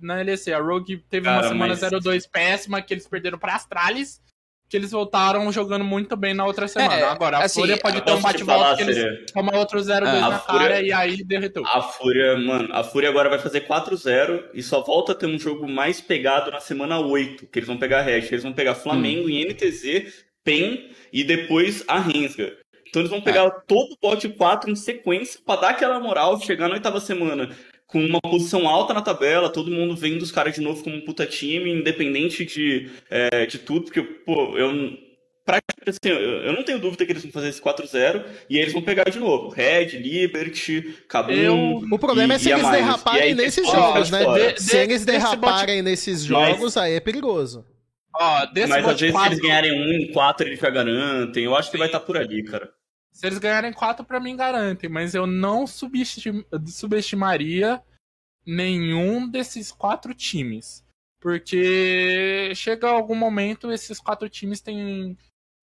na LEC, a Rogue teve uma semana 02 péssima, que eles perderam pra Astralis, que eles voltaram jogando muito bem na outra semana. Agora, a Fúria pode ter um bate-volta que eles tomam outro 0-2 na cara e aí derreteu. A Fúria agora vai fazer 4-0 e só volta a ter um jogo mais pegado na semana 8, que eles vão pegar a Red, eles vão pegar Flamengo, INTZ, PEN e depois a Rensga. Então eles vão pegar todo o pote 4 em sequência pra dar aquela moral, chegar na oitava semana com uma posição alta na tabela, todo mundo vendo os caras de novo como um puta time, independente de tudo, porque, pô, eu não tenho dúvida que eles vão fazer esse 4-0, e aí eles vão pegar de novo Red, Liberty, Kabum. O problema é se eles derraparem nesses jogos, né? Se eles derraparem nesses jogos, aí é perigoso. Mas às vezes se eles ganharem 1 em 4, eles já garantem, eu acho que vai estar por ali, cara. Se eles ganharem 4, pra mim garantem, mas eu não subestimaria nenhum desses 4 times. Porque chega algum momento, esses 4 times têm,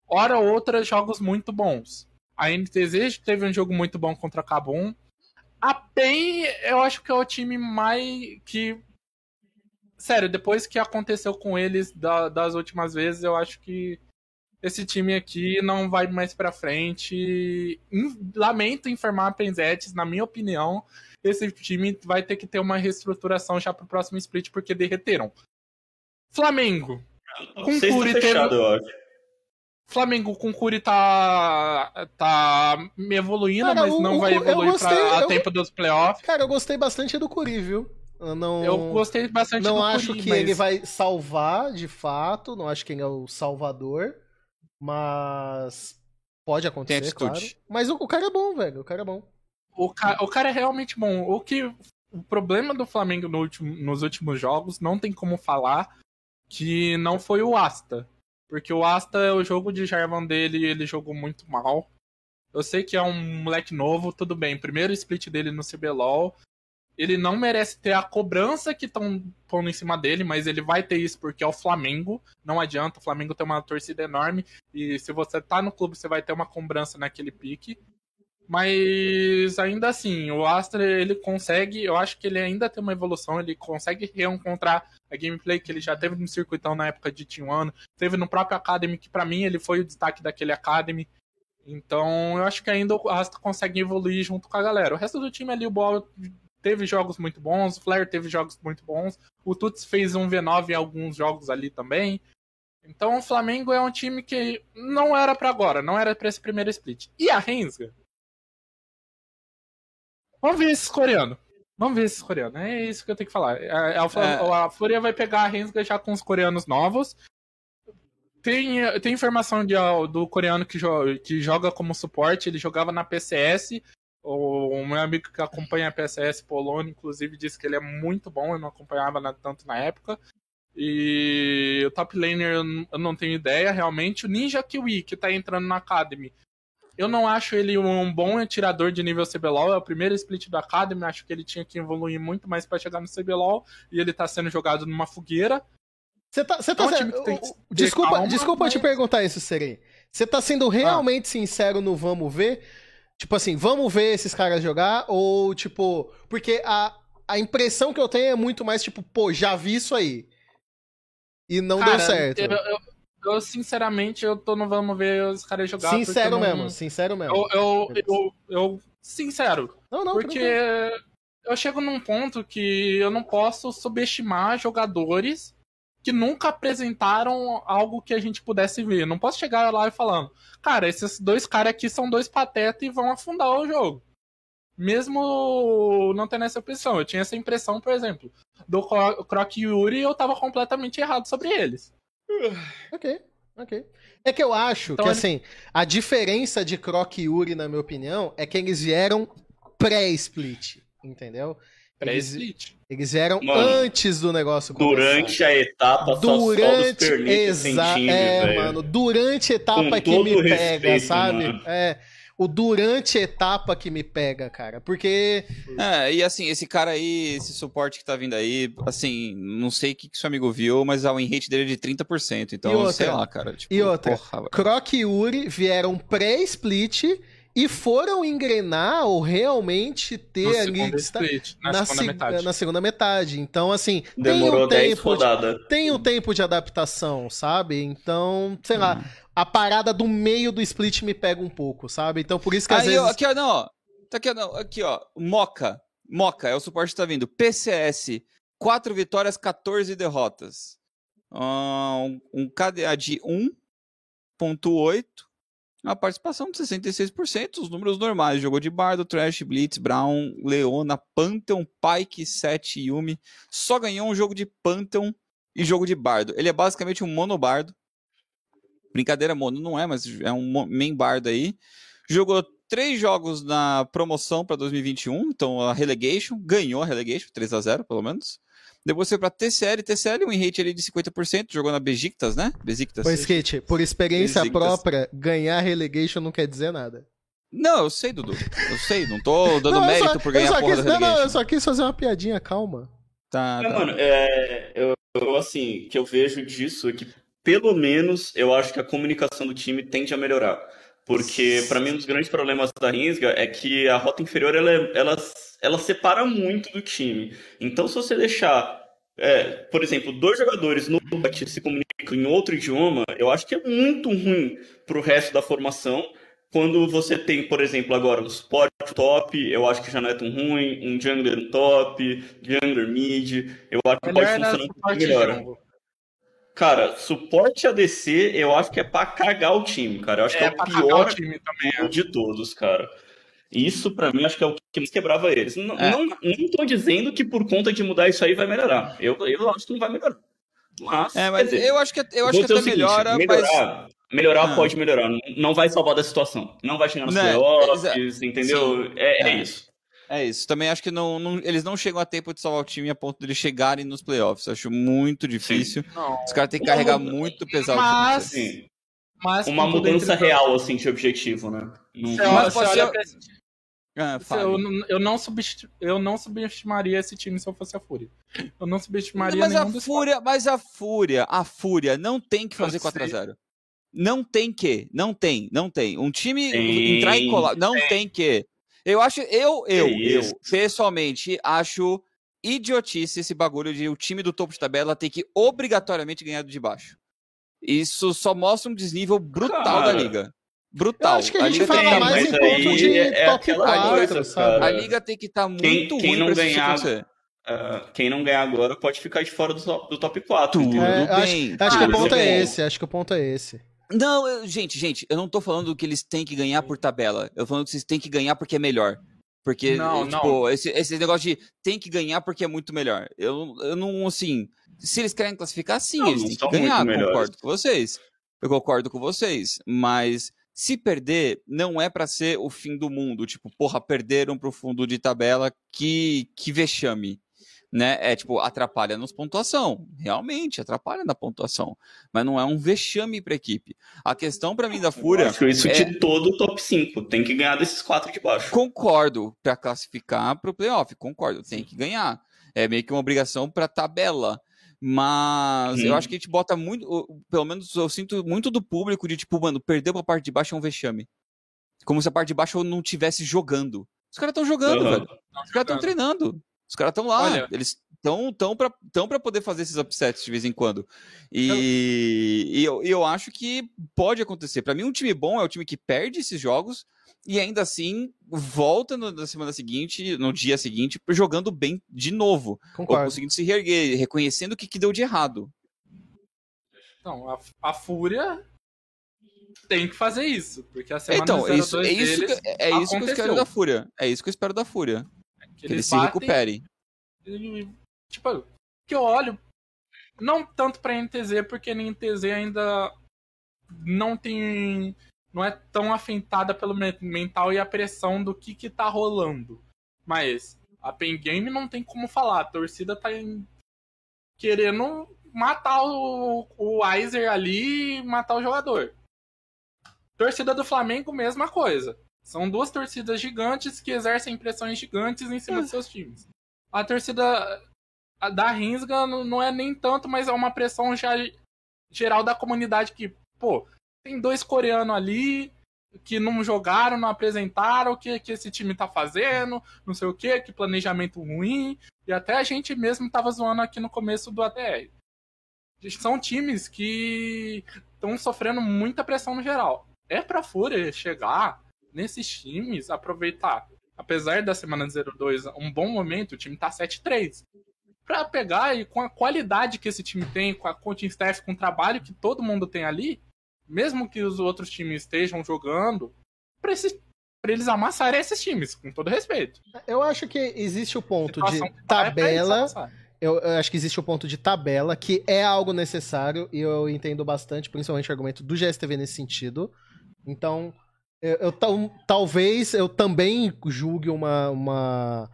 hora ou outra, jogos muito bons. A NTZ teve um jogo muito bom contra a Kabum. A PEN, eu acho que é o time mais que... Sério, depois que aconteceu com eles das últimas vezes, eu acho que esse time aqui não vai mais pra frente. Lamento informar a Penzetes, na minha opinião, esse time vai ter que ter uma reestruturação já pro próximo split, porque derreteram. Flamengo. Com o Curi fechado, eu acho. Flamengo com o Curi tá evoluindo, cara, mas não vai evoluir pra tempo dos playoffs. Cara, eu gostei bastante do Curi, viu? Eu gostei bastante do Curi. Não acho que ele vai salvar, de fato. Não acho que ele é o salvador. Mas pode acontecer, claro. Mas o cara é bom, velho. O cara é bom. O cara é realmente bom. O problema do Flamengo nos últimos jogos, não tem como falar que não foi o Asta. Porque o Asta, o jogo de Jarvan dele, ele jogou muito mal. Eu sei que é um moleque novo, tudo bem. Primeiro split dele no CBLOL. Ele não merece ter a cobrança que estão pondo em cima dele, mas ele vai ter isso porque é o Flamengo. Não adianta, o Flamengo tem uma torcida enorme. E se você tá no clube, você vai ter uma cobrança naquele pique. Mas ainda assim, o Astra, ele consegue... Eu acho que ele ainda tem uma evolução. Ele consegue reencontrar a gameplay que ele já teve no circuitão na época de T1. Teve no próprio Academy, que pra mim ele foi o destaque daquele Academy. Então eu acho que ainda o Astra consegue evoluir junto com a galera. O resto do time ali, o Ball... Teve jogos muito bons, o Flare teve jogos muito bons, o Tuts fez um V9 em alguns jogos ali também. Então o Flamengo é um time que não era pra agora, não era pra esse primeiro split. E a Renzga? Vamos ver esses coreanos. É isso que eu tenho que falar. A Fúria vai pegar a Renzga já com os coreanos novos. Tem informação do coreano que joga como suporte, ele jogava na PCS. O meu amigo que acompanha a PCS Polônia, inclusive, disse que ele é muito bom. Eu não acompanhava tanto na época. E o top laner eu não tenho ideia, realmente. O Ninja Kiwi, que tá entrando na Academy, eu não acho ele um bom atirador de nível CBLOL. É o primeiro split da Academy, acho que ele tinha que evoluir muito mais pra chegar no CBLOL. E ele tá sendo jogado numa fogueira. Desculpa te perguntar isso, Serê. Você tá sendo realmente sincero no vamos ver? Tipo assim, vamos ver esses caras jogar? Ou, tipo... Porque a impressão que eu tenho é muito mais, tipo, pô, já vi isso aí. E não, cara, deu certo. Eu sinceramente, eu tô no vamos ver os caras jogar. Sincero mesmo. Sincero. Não, porque eu chego num ponto que eu não posso subestimar jogadores que nunca apresentaram algo que a gente pudesse ver. Não posso chegar lá e falando, cara, esses dois caras aqui são dois patetas e vão afundar o jogo. Mesmo não tendo essa impressão. Eu tinha essa impressão, por exemplo, do Croc e Yuri, e eu tava completamente errado sobre eles. Ok. É que eu acho então, que, assim, a diferença de Croc e Yuri, na minha opinião, é que eles vieram pré-split, entendeu? Eles vieram antes do negócio começar. Durante a etapa, só dos velho. Durante a etapa que me pega, sabe? Mano. O durante a etapa que me pega, cara. Porque... e assim, esse cara aí, esse suporte que tá vindo aí, assim, não sei o que seu amigo viu, mas a win rate dele é de 30%. Então, sei lá, cara. Tipo, e outra, Croc e Yuri vieram pré-split... E foram engrenar ou realmente ter ali na segunda metade. Então, assim, demorou 10 rodadas. Tem um tempo de adaptação, sabe? Então, sei lá, a parada do meio do split me pega um pouco, sabe? Então, por isso que às vezes... Aqui, ó. Moca é o suporte que tá vindo. PCS, 4 vitórias, 14 derrotas. Um KDA de 1.8. A participação de 66%, os números normais. Jogou de Bardo, Trash, Blitz, Brown, Leona, Pantheon, Pyke, Sete, Yumi. Só ganhou um jogo de Pantheon e jogo de Bardo. Ele é basicamente um monobardo. Brincadeira, mono não é, mas é um main bardo aí. Jogou 3 jogos na promoção para 2021, então a relegation. Ganhou a relegation, 3-0 pelo menos. Depois foi pra TCL, um rate ali de 50%, jogou na Besiktas, né? Ô, Skit, por experiência própria, ganhar relegation não quer dizer nada. Não, eu sei, Dudu. Eu sei, não tô dando não, mérito só, por ganhar porra da relegation. Não, eu só quis fazer uma piadinha, calma. Tá, não, tá. Mano, eu assim, que eu vejo disso é que, pelo menos, eu acho que a comunicação do time tende a melhorar. Porque, pra mim, um dos grandes problemas da Rinsga é que a rota inferior, ela separa muito do time. Então, se você deixar... por exemplo, 2 jogadores no bot se comunicam em outro idioma, eu acho que é muito ruim pro resto da formação. Quando você tem, por exemplo, agora um suporte top, eu acho que já não é tão ruim, um jungler top, jungler mid, eu acho que pode funcionar melhor. Cara, suporte ADC, eu acho que é pra cagar o time, cara. Eu acho que é o pior time também, de todos, cara. Isso, pra mim, acho que é o que mais quebrava eles. Não tô dizendo que por conta de mudar isso aí vai melhorar. Eu acho que não vai melhorar. Mas, quer dizer, eu acho que até melhora, mas... Melhorar pode melhorar. Não vai salvar da situação. Não vai chegar nos playoffs, entendeu? É isso. É isso. Também acho que eles não chegam a tempo de salvar o time a ponto de eles chegarem nos playoffs. Acho muito difícil. Os caras têm que carregar muito pesado. Mas uma mudança real, assim, de objetivo, né? Eu não subestimaria esse time se eu fosse a Fúria. Eu não subestimaria a Fúria não tem que fazer 4x0. Não tem. Um time entrar e colar. Não tem que. Eu acho, pessoalmente acho idiotice esse bagulho de o time do topo de tabela ter que obrigatoriamente ganhar do de baixo. Isso só mostra um desnível brutal da liga. Brutal. Eu acho que a gente fala mais em ponto de top 4, sabe? A liga tem que estar muito ruim pra isso acontecer. Quem não ganhar agora pode ficar de fora do top 4. Acho que o ponto é esse. Não, gente, eu não tô falando que eles têm que ganhar por tabela. Eu tô falando que vocês têm que ganhar porque é melhor. Porque, esse negócio de tem que ganhar porque é muito melhor. Eu não, assim... Se eles querem classificar, eles têm que ganhar. Eu concordo com vocês. Mas se perder, não é pra ser o fim do mundo. Tipo, porra, perderam pro fundo de tabela. Que vexame. Né? Atrapalha nas pontuação. Realmente, atrapalha na pontuação. Mas não é um vexame pra equipe. A questão pra mim da Fúria... Acho isso de todo o top 5. Tem que ganhar desses 4 de baixo. Concordo. Pra classificar pro playoff, concordo. Tem que ganhar. É meio que uma obrigação pra tabela. Mas eu acho que a gente bota muito... Pelo menos eu sinto muito do público de mano, perdeu pra parte de baixo é um vexame. Como se a parte de baixo não estivesse jogando. Os caras estão jogando, velho. Os caras estão treinando. Os caras estão lá, eles estão pra poder fazer esses upsets de vez em quando. E eu acho que pode acontecer. Pra mim, um time bom é o time que perde esses jogos e ainda assim volta na semana seguinte, no dia seguinte, jogando bem de novo. Concordo. Ou conseguindo se reerguer, reconhecendo o que deu de errado. Então, a Fúria tem que fazer isso, porque a semana 02 isso que eu espero da Fúria. É isso que eu espero da Fúria. Que eles se recuperem. Que eu olho, não tanto pra NTZ, porque a NTZ ainda não é tão afetada pelo mental e a pressão do que tá rolando. Mas a Pen Game não tem como falar. A torcida tá querendo matar o Weiser ali e matar o jogador. Torcida do Flamengo, mesma coisa. São 2 torcidas gigantes que exercem pressões gigantes em cima dos seus times. A torcida da Rinsga não é nem tanto, mas é uma pressão já geral da comunidade que, tem 2 coreanos ali que não jogaram, não apresentaram o que esse time tá fazendo, não sei o que planejamento ruim. E até a gente mesmo tava zoando aqui no começo do ATR. São times que estão sofrendo muita pressão no geral. É pra Fúria chegar... Nesses times, aproveitar. Apesar da semana 02, um bom momento, o time tá 7-3. Pra pegar e com a qualidade que esse time tem, com a coaching staff, com o trabalho que todo mundo tem ali, mesmo que os outros times estejam jogando, pra eles amassarem esses times, com todo respeito. Eu acho que existe o ponto de tabela... Eu acho que existe o ponto de tabela, que é algo necessário, e eu entendo bastante, principalmente o argumento do GSTV nesse sentido. Então... Talvez eu também julgue uma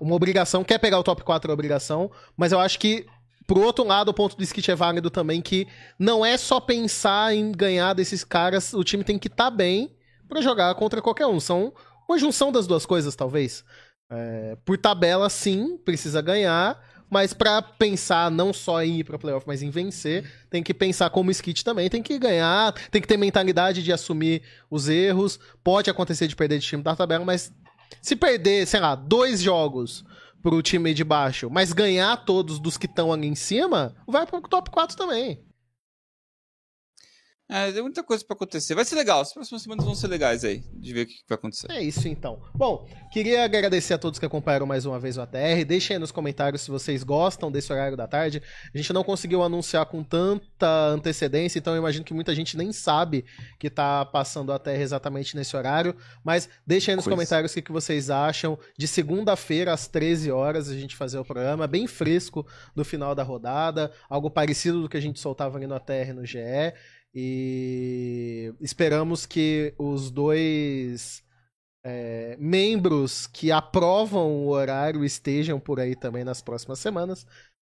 obrigação. Quer pegar o top 4 é obrigação, mas eu acho que, pro outro lado, o ponto do Skit é válido também, que não é só pensar em ganhar desses caras, o time tem que estar bem pra jogar contra qualquer um. São uma junção das duas coisas, talvez. É, por tabela, sim, precisa ganhar, mas pra pensar não só em ir pra playoff, mas em vencer, tem que pensar como Skit também, tem que ganhar, tem que ter mentalidade de assumir os erros. Pode acontecer de perder de time da tabela, mas se perder, sei lá, 2 jogos pro time de baixo, mas ganhar todos dos que estão ali em cima, vai pro top 4 também. É, tem muita coisa pra acontecer. Vai ser legal. As próximas semanas vão ser legais aí, de ver o que vai acontecer. É isso, então. Bom, queria agradecer a todos que acompanharam mais uma vez o ATR. Deixem aí nos comentários se vocês gostam desse horário da tarde. A gente não conseguiu anunciar com tanta antecedência, então eu imagino que muita gente nem sabe que tá passando o ATR exatamente nesse horário. Mas deixem aí nos comentários o que vocês acham de segunda-feira às 13 horas a gente fazer o programa, bem fresco do final da rodada, algo parecido do que a gente soltava ali no ATR no GE. E esperamos que os 2 membros que aprovam o horário estejam por aí também nas próximas semanas.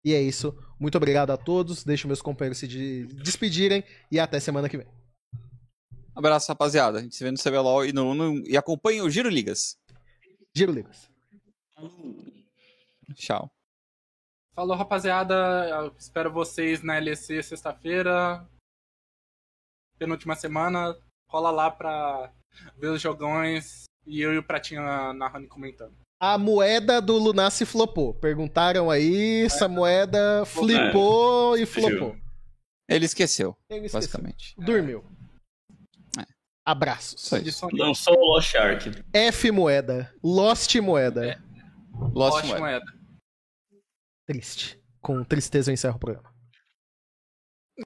E é isso. Muito obrigado a todos. Deixo meus companheiros se despedirem e até semana que vem. Um abraço, rapaziada. A gente se vê no CBLOL e no Uno e acompanha o Giro Ligas. Giro Ligas. Tchau. Falou, rapaziada. Eu espero vocês na LEC sexta-feira. Penúltima semana, cola lá pra ver os jogões e eu e o Pratinho na Rony comentando. A moeda do Lunassi flopou. Perguntaram aí, essa moeda flipou e flopou. Ele esqueceu, basicamente. Dormiu. É. Abraços. Não sou o Lost Shark. F moeda. Lost moeda. É. Lost moeda. Triste. Com tristeza eu encerro o programa.